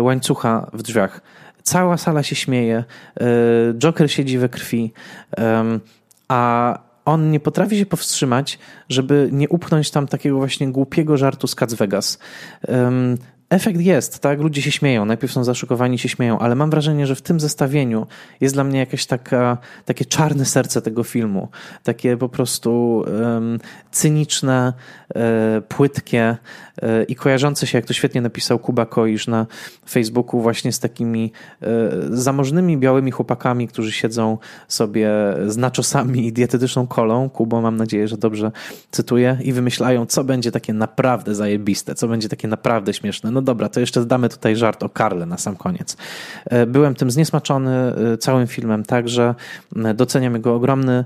łańcucha w drzwiach. Cała sala się śmieje, Joker siedzi we krwi, a on nie potrafi się powstrzymać, żeby nie upchnąć tam takiego właśnie głupiego żartu z Kac Vegas. Efekt jest, tak? Ludzie się śmieją, najpierw są zaszokowani, się śmieją, ale mam wrażenie, że w tym zestawieniu jest dla mnie jakieś taka, takie czarne serce tego filmu. Takie po prostu um, cyniczne, e, płytkie e, i kojarzące się, jak to świetnie napisał Kuba Koisz na Facebooku, właśnie z takimi e, zamożnymi białymi chłopakami, którzy siedzą sobie z naczosami i dietetyczną kolą. Kubo, mam nadzieję, że dobrze cytuję, i wymyślają, co będzie takie naprawdę zajebiste, co będzie takie naprawdę śmieszne. No No dobra, to jeszcze damy tutaj żart o Karle na sam koniec. Byłem tym zniesmaczony całym filmem, także doceniam jego ogromny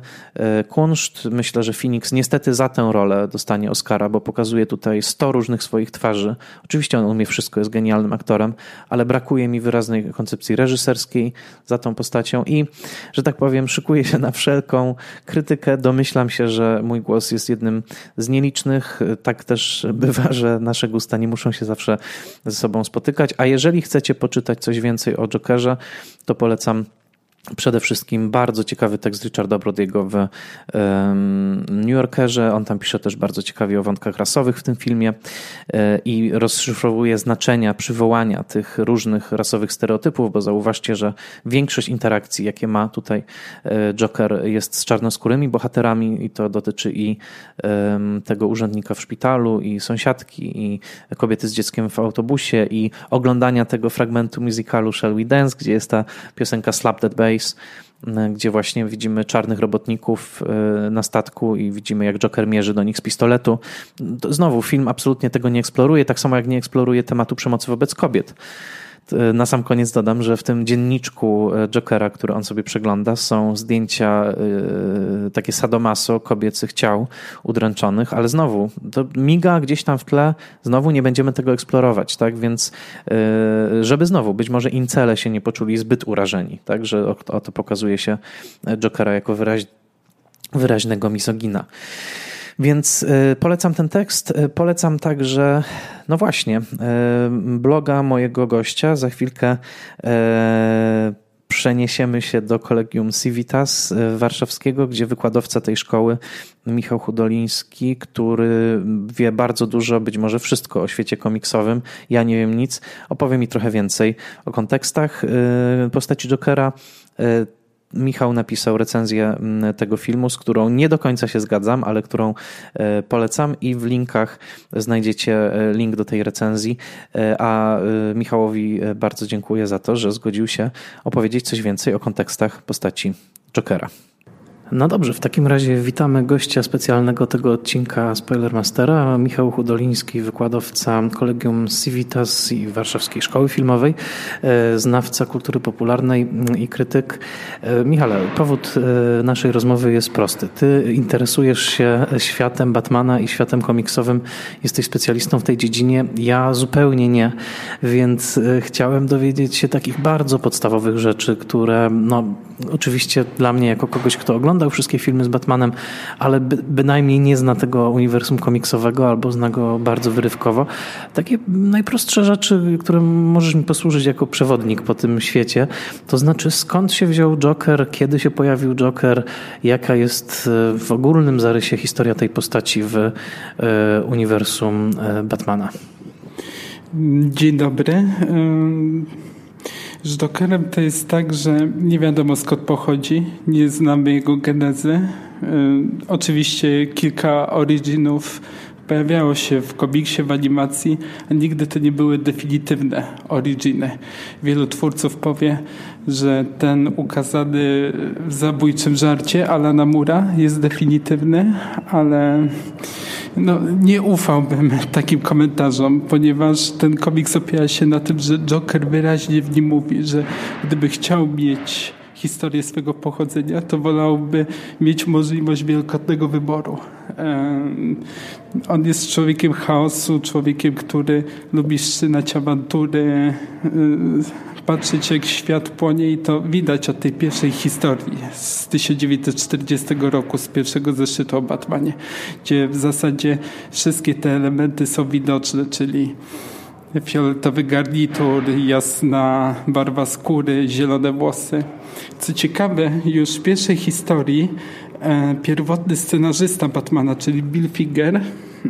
kunszt. Myślę, że Phoenix niestety za tę rolę dostanie Oscara, bo pokazuje tutaj sto różnych swoich twarzy. Oczywiście on umie wszystko, jest genialnym aktorem, ale brakuje mi wyraźnej koncepcji reżyserskiej za tą postacią i, że tak powiem, szykuję się na wszelką krytykę. Domyślam się, że mój głos jest jednym z nielicznych. Tak też bywa, że nasze gusta nie muszą się zawsze ze sobą spotykać, a jeżeli chcecie poczytać coś więcej o Jokerze, to polecam przede wszystkim bardzo ciekawy tekst Richarda Brodiego w New Yorkerze. On tam pisze też bardzo ciekawie o wątkach rasowych w tym filmie i rozszyfrowuje znaczenia przywołania tych różnych rasowych stereotypów, bo zauważcie, że większość interakcji, jakie ma tutaj Joker, jest z czarnoskórymi bohaterami i to dotyczy i tego urzędnika w szpitalu, i sąsiadki, i kobiety z dzieckiem w autobusie, i oglądania tego fragmentu musicalu Shall We Dance, gdzie jest ta piosenka Slap That Bass, gdzie właśnie widzimy czarnych robotników na statku i widzimy, jak Joker mierzy do nich z pistoletu. Znowu, film absolutnie tego nie eksploruje, tak samo jak nie eksploruje tematu przemocy wobec kobiet. Na sam koniec dodam, że w tym dzienniczku Jokera, który on sobie przegląda, są zdjęcia y, takie sadomaso kobiecych ciał udręczonych, ale znowu to miga gdzieś tam w tle, znowu nie będziemy tego eksplorować, tak? Więc y, żeby znowu być może incele się nie poczuli zbyt urażeni, tak? Że o, o to pokazuje się Jokera jako wyraź, wyraźnego misogina. Więc polecam ten tekst, polecam także, no właśnie, bloga mojego gościa. Za chwilkę przeniesiemy się do Kolegium Civitas warszawskiego, gdzie wykładowca tej szkoły, Michał Hudoliński, który wie bardzo dużo, być może wszystko o świecie komiksowym, ja nie wiem nic, opowie mi trochę więcej o kontekstach postaci Jokera. Michał napisał recenzję tego filmu, z którą nie do końca się zgadzam, ale którą polecam, i w linkach znajdziecie link do tej recenzji, a Michałowi bardzo dziękuję za to, że zgodził się opowiedzieć coś więcej o kontekstach postaci Jokera. No dobrze, w takim razie witamy gościa specjalnego tego odcinka Spoilermastera, Michał Hudoliński, wykładowca Kolegium Civitas i Warszawskiej Szkoły Filmowej, znawca kultury popularnej i krytyk. Michale, powód naszej rozmowy jest prosty. Ty interesujesz się światem Batmana i światem komiksowym, jesteś specjalistą w tej dziedzinie, ja zupełnie nie, więc chciałem dowiedzieć się takich bardzo podstawowych rzeczy, które no, oczywiście dla mnie jako kogoś, kto ogląda oglądał wszystkie filmy z Batmanem, ale by, bynajmniej nie zna tego uniwersum komiksowego albo zna go bardzo wyrywkowo. Takie najprostsze rzeczy, które możesz mi posłużyć jako przewodnik po tym świecie, to znaczy skąd się wziął Joker, kiedy się pojawił Joker, jaka jest w ogólnym zarysie historia tej postaci w y, uniwersum Batmana. Dzień dobry. Z Jokerem to jest tak, że nie wiadomo skąd pochodzi, nie znamy jego genezy. Yy, oczywiście kilka originów pojawiało się w komiksie, w animacji, a nigdy to nie były definitywne originy. Wielu twórców powie, że ten ukazany w zabójczym żarcie Alana Moore'a jest definitywny, ale no, nie ufałbym takim komentarzom, ponieważ ten komiks opiera się na tym, że Joker wyraźnie w nim mówi, że gdyby chciał mieć historię swego pochodzenia, to wolałby mieć możliwość wielokrotnego wyboru. On jest człowiekiem chaosu, człowiekiem, który lubi szczynać awantury, patrzeć jak świat płonie i to widać od tej pierwszej historii z tysiąc dziewięćset czterdziestego roku, z pierwszego zeszytu o Batmanie, gdzie w zasadzie wszystkie te elementy są widoczne, czyli fioletowy garnitur, jasna barwa skóry, zielone włosy. Co ciekawe, już w pierwszej historii e, pierwotny scenarzysta Batmana, czyli Bill Finger,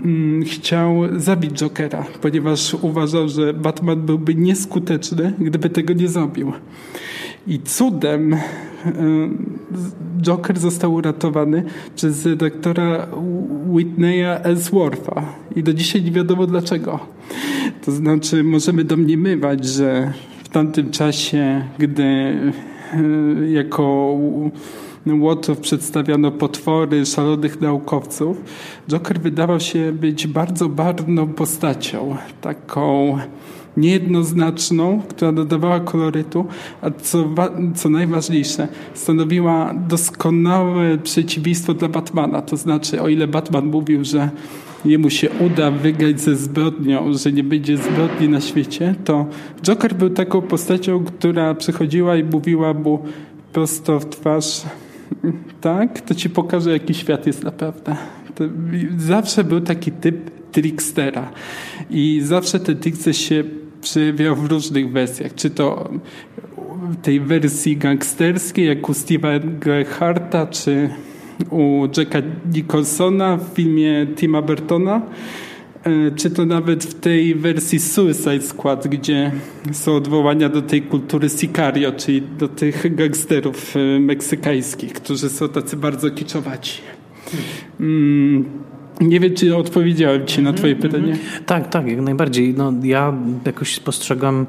mm, chciał zabić Jokera, ponieważ uważał, że Batman byłby nieskuteczny, gdyby tego nie zrobił. I cudem e, Joker został uratowany przez redaktora Whitneya Ellswortha i do dzisiaj nie wiadomo dlaczego. To znaczy możemy domniemywać, że w tamtym czasie, gdy jako Łotrów przedstawiano potwory szalonych naukowców, Joker wydawał się być bardzo barwną postacią, taką niejednoznaczną, która dodawała kolorytu, a co, co najważniejsze, stanowiła doskonałe przeciwieństwo dla Batmana. To znaczy, o ile Batman mówił, że jemu się uda wygrać ze zbrodnią, że nie będzie zbrodni na świecie, to Joker był taką postacią, która przychodziła i mówiła mu prosto w twarz, tak, to ci pokażę, jaki świat jest naprawdę. To zawsze był taki typ trickstera i zawsze ten trickster się przejawiał w różnych wersjach, czy to tej wersji gangsterskiej, jak u Steve'a Gerharta, czy u Jacka Nicholsona w filmie Tima Burtona, czy to nawet w tej wersji Suicide Squad, gdzie są odwołania do tej kultury sicario, czyli do tych gangsterów meksykańskich, którzy są tacy bardzo kiczowaci. Mm. Nie wiem, czy odpowiedziałem ci na twoje pytanie. Tak, tak, jak najbardziej. No, ja jakoś spostrzegam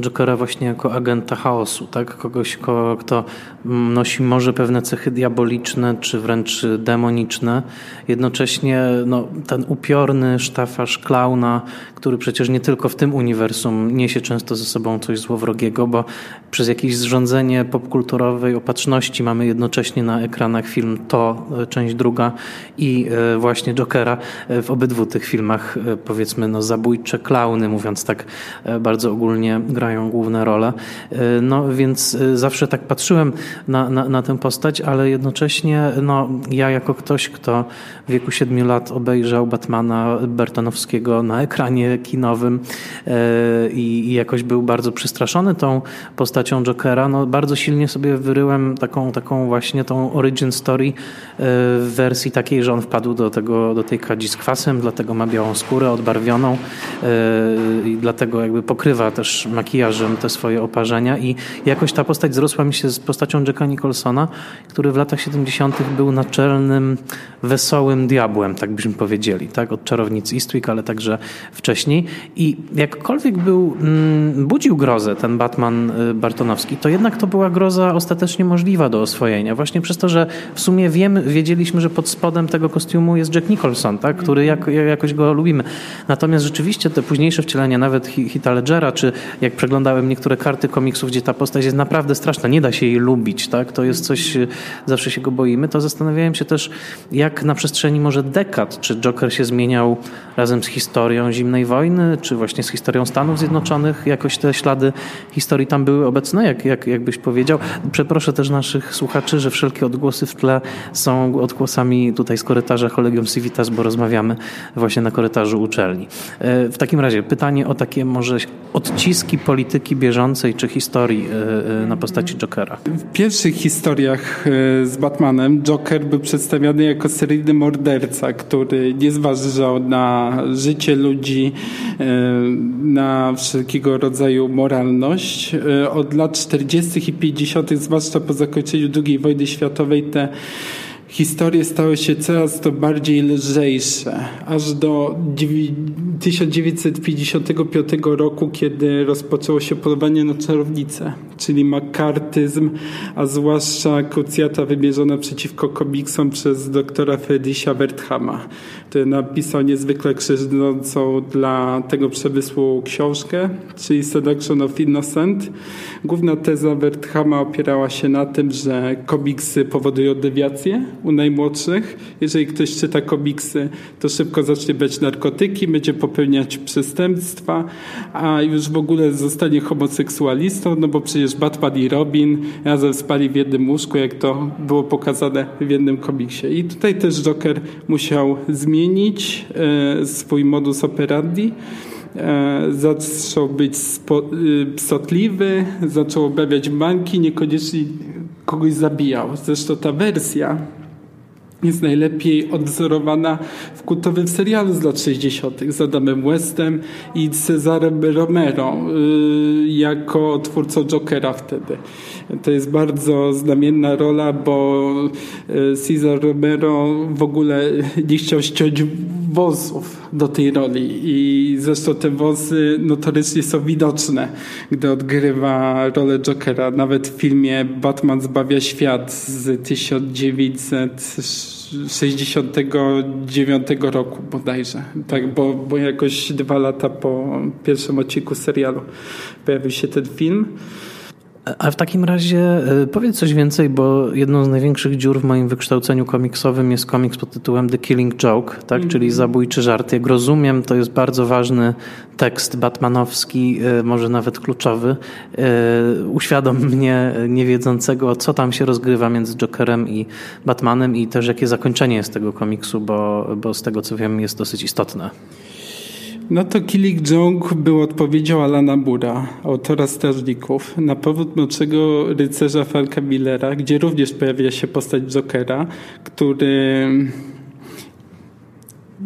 Jokera właśnie jako agenta chaosu, tak? Kogoś, kto nosi może pewne cechy diaboliczne czy wręcz demoniczne. Jednocześnie no, ten upiorny sztafasz klauna, który przecież nie tylko w tym uniwersum niesie często ze sobą coś złowrogiego, bo przez jakieś zrządzenie popkulturowej opatrzności mamy jednocześnie na ekranach film To, część druga i właśnie Jokera w obydwu tych filmach, powiedzmy no, zabójcze klauny, mówiąc tak bardzo ogólnie, grają główne role. No więc zawsze tak patrzyłem na, na, na tę postać, ale jednocześnie no, ja jako ktoś, kto w wieku siedmiu lat obejrzał Batmana Burtonowskiego na ekranie kinowym i, i jakoś był bardzo przestraszony tą postacią Jokera, no bardzo silnie sobie wyryłem taką, taką właśnie tą origin story w wersji takiej, że on wpadł do tego do tej kradzi z kwasem, dlatego ma białą skórę odbarwioną yy, i dlatego jakby pokrywa też makijażem te swoje oparzenia i jakoś ta postać zrosła mi się z postacią Jacka Nicholsona, który w latach siedemdziesiątych był naczelnym, wesołym diabłem, tak byśmy powiedzieli, tak? Od Czarownic Eastwick, ale także wcześniej. I jakkolwiek był, mm, budził grozę ten Batman bartonowski, to jednak to była groza ostatecznie możliwa do oswojenia. Właśnie przez to, że w sumie wiemy, wiedzieliśmy, że pod spodem tego kostiumu jest Jack Nicholson, tak? Który jak, jakoś go lubimy. Natomiast rzeczywiście te późniejsze wcielenia, nawet Heatha Ledgera, czy jak przeglądałem niektóre karty komiksów, gdzie ta postać jest naprawdę straszna, nie da się jej lubić, tak? To jest coś, zawsze się go boimy. To zastanawiałem się też, jak na przestrzeni może dekad, czy Joker się zmieniał razem z historią zimnej wojny, czy właśnie z historią Stanów Zjednoczonych, jakoś te ślady historii tam były obecne, jak, jak, jakbyś powiedział. Przeproszę też naszych słuchaczy, że wszelkie odgłosy w tle są odgłosami tutaj z korytarza Collegium Civitas, bo rozmawiamy właśnie na korytarzu uczelni. W takim razie pytanie o takie może odciski polityki bieżącej czy historii na postaci Jokera. W pierwszych historiach z Batmanem Joker był przedstawiany jako seryjny morderca, który nie zważał na życie ludzi, na wszelkiego rodzaju moralność. Od lat czterdziestych i pięćdziesiątych, zwłaszcza po zakończeniu drugiej wojny światowej, te historie stały się coraz to bardziej lżejsze, aż do tysiąc dziewięćset pięćdziesiątego piątego roku, kiedy rozpoczęło się polowanie na czarownicę, czyli makartyzm, a zwłaszcza krucjata wymierzona przeciwko komiksom przez doktora Friedricha Werthama, który napisał niezwykle krzywdzącą dla tego przemysłu książkę, czyli Seduction of Innocent. Główna teza Werthama opierała się na tym, że komiksy powodują dewiację u najmłodszych. Jeżeli ktoś czyta komiksy, to szybko zacznie brać narkotyki, będzie popełniać przestępstwa, a już w ogóle zostanie homoseksualistą, no bo przecież Batman i Robin razem spali w jednym łóżku, jak to było pokazane w jednym komiksie. I tutaj też Joker musiał zmienić e, swój modus operandi. Zaczął być psotliwy, zaczął obawiać banki, niekoniecznie kogoś zabijał. Zresztą ta wersja jest najlepiej odwzorowana w kultowym serialu z lat sześćdziesiątych z Adamem Westem i Cezarem Romero yy, jako twórcą Jokera wtedy. To jest bardzo znamienna rola, bo Cezar Romero w ogóle nie chciał ściąć wąsów do tej roli i zresztą te wąsy notorycznie są widoczne, gdy odgrywa rolę Jokera. Nawet w filmie Batman zbawia świat z tysiąc dziewięćset sześćdziesiątego dziewiątego roku bodajże, tak, bo, bo jakoś dwa lata po pierwszym odcinku serialu pojawił się ten film. A w takim razie powiedz coś więcej, bo jedną z największych dziur w moim wykształceniu komiksowym jest komiks pod tytułem The Killing Joke, tak? Mm-hmm. Czyli zabójczy żart. Jak rozumiem, to jest bardzo ważny tekst batmanowski, może nawet kluczowy. Uświadom mnie, niewiedzącego, co tam się rozgrywa między Jokerem i Batmanem i też jakie zakończenie jest tego komiksu, bo, bo z tego co wiem jest dosyć istotne. No to Killing Joke był odpowiedzią Alana Moore'a, autora Strażników, na powrót Mrocznego Rycerza Franka Millera, gdzie również pojawia się postać Jokera, który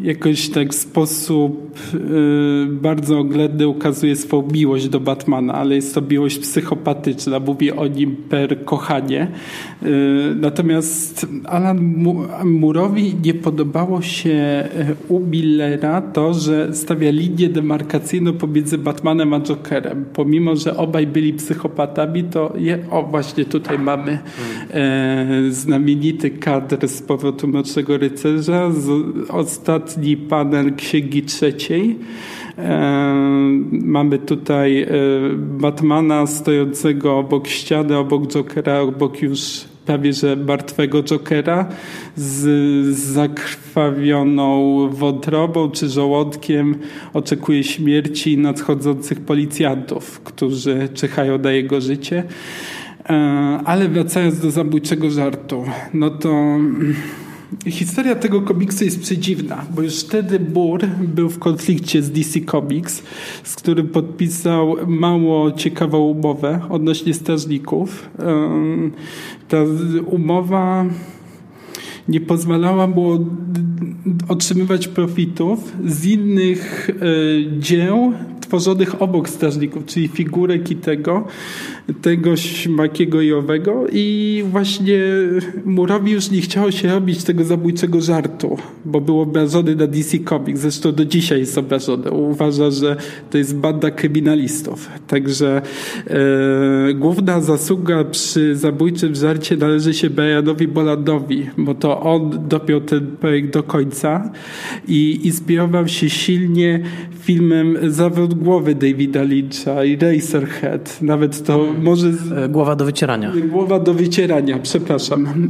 jakoś tak w sposób y, bardzo oględny ukazuje swą miłość do Batmana, ale jest to miłość psychopatyczna, mówi o nim per kochanie. Y, natomiast Alan Moore'owi nie podobało się u Millera to, że stawia linię demarkacyjną pomiędzy Batmanem a Jokerem. Pomimo, że obaj byli psychopatami, to je, o właśnie tutaj mamy y, znamienity kadr z powrotu Mrocznego Rycerza, z, ostatnio ostatni panel Księgi Trzeciej. E, mamy tutaj e, Batmana stojącego obok ściany, obok Jokera, obok już prawie że martwego Jokera z, z zakrwawioną wątrobą czy żołądkiem. Oczekuje śmierci nadchodzących policjantów, którzy czyhają na jego życie. E, ale wracając do zabójczego żartu, no to... Historia tego komiksu jest przedziwna, bo już wtedy Moore był w konflikcie z D C Comics, z którym podpisał mało ciekawą umowę odnośnie strażników. Ta umowa nie pozwalała było otrzymywać profitów z innych y, dzieł tworzonych obok strażników, czyli figurek i tego, tego śmakiego i owego. I właśnie Moore'owi już nie chciało się robić tego zabójczego żartu, bo był obrażony na D C Comics. Zresztą do dzisiaj jest obrażony. Uważa, że to jest banda kryminalistów. Także yy, główna zasługa przy zabójczym żarcie należy się Brianowi Bolandowi, bo to on dopiął ten projekt do końca i inspirował się silnie filmem Zawrót głowy Davida Lyncha i Razorhead. Nawet to może... Z... Głowa do wycierania. Głowa do wycierania, przepraszam.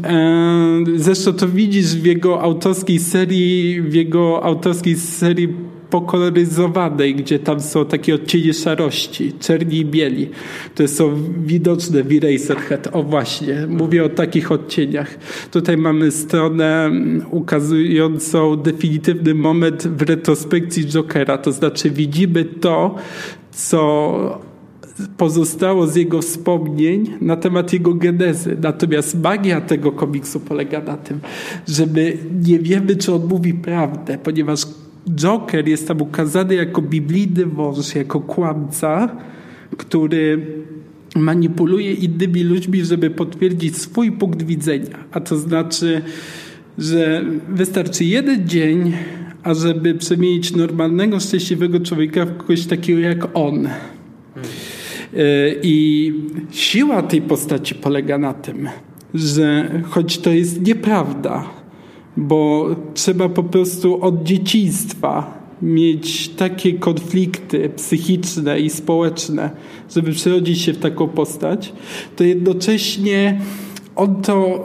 Zresztą to widzisz w jego autorskiej serii, w jego autorskiej serii pokoloryzowanej, gdzie tam są takie odcienie szarości, czerni i bieli. To są widoczne w Eraserhead. O właśnie, mówię o takich odcieniach. Tutaj mamy stronę ukazującą definitywny moment w retrospekcji Jokera. To znaczy widzimy to, co pozostało z jego wspomnień na temat jego genezy. Natomiast magia tego komiksu polega na tym, że my nie wiemy, czy on mówi prawdę, ponieważ Joker jest tam ukazany jako biblijny wąż, jako kłamca, który manipuluje innymi ludźmi, żeby potwierdzić swój punkt widzenia. A to znaczy, że wystarczy jeden dzień, ażeby przemienić normalnego, szczęśliwego człowieka w kogoś takiego jak on. I siła tej postaci polega na tym, że choć to jest nieprawda, bo trzeba po prostu od dzieciństwa mieć takie konflikty psychiczne i społeczne, żeby przerodzić się w taką postać, to jednocześnie on to,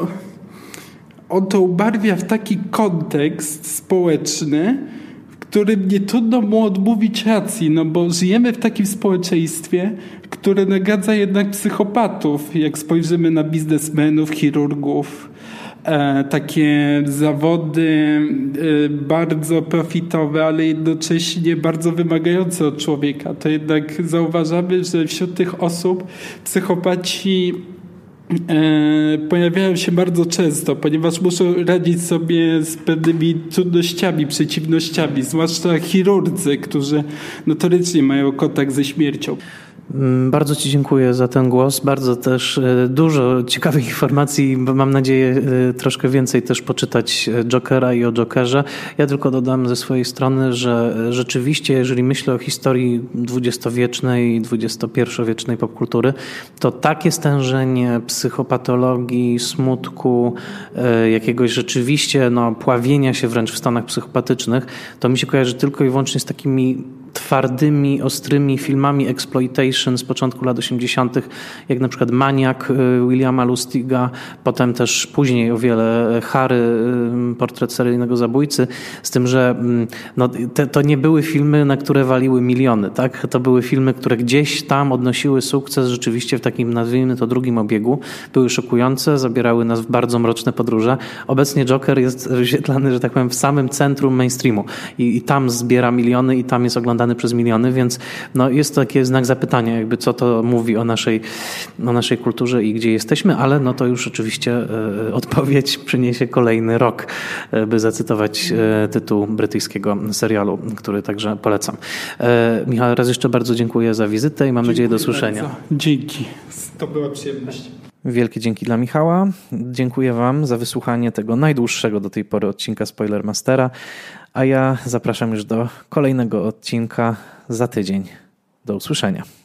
on to ubarwia w taki kontekst społeczny, którym nie trudno mu odmówić racji, no bo żyjemy w takim społeczeństwie, które nagradza jednak psychopatów, jak spojrzymy na biznesmenów, chirurgów, e, takie zawody e, bardzo profitowe, ale jednocześnie bardzo wymagające od człowieka. To jednak zauważamy, że wśród tych osób psychopaci pojawiają się bardzo często, ponieważ muszą radzić sobie z pewnymi trudnościami, przeciwnościami, zwłaszcza chirurdzy, którzy notorycznie mają kontakt ze śmiercią. Bardzo Ci dziękuję za ten głos, bardzo też dużo ciekawych informacji, bo mam nadzieję troszkę więcej też poczytać Jokera i o Jokerze. Ja tylko dodam ze swojej strony, że rzeczywiście jeżeli myślę o historii dwudziestowiecznej i dwudziestopierwowiecznej popkultury, to takie stężenie psychopatologii, smutku, jakiegoś rzeczywiście no, pławienia się wręcz w stanach psychopatycznych, to mi się kojarzy tylko i wyłącznie z takimi twardymi, ostrymi filmami exploitation z początku lat osiemdziesiątych, jak na przykład Maniak Williama Lustiga, potem też później o wiele Harry, portret seryjnego zabójcy, z tym, że no, te, to nie były filmy, na które waliły miliony, tak? To były filmy, które gdzieś tam odnosiły sukces rzeczywiście w takim, nazwijmy to, drugim obiegu. Były szokujące, zabierały nas w bardzo mroczne podróże. Obecnie Joker jest wyświetlany, że tak powiem, w samym centrum mainstreamu i, i tam zbiera miliony i tam jest oglądany przez miliony, więc no jest taki znak zapytania, jakby co to mówi o naszej, o naszej kulturze i gdzie jesteśmy, ale no to już oczywiście y, odpowiedź przyniesie kolejny rok, y, by zacytować y, tytuł brytyjskiego serialu, który także polecam. Y, Michał, raz jeszcze bardzo dziękuję za wizytę i mam dziękuję nadzieję do słyszenia. Bardzo. Dzięki. To była przyjemność. Wielkie dzięki dla Michała. Dziękuję Wam za wysłuchanie tego najdłuższego do tej pory odcinka Spoilermastera, a ja zapraszam już do kolejnego odcinka za tydzień. Do usłyszenia.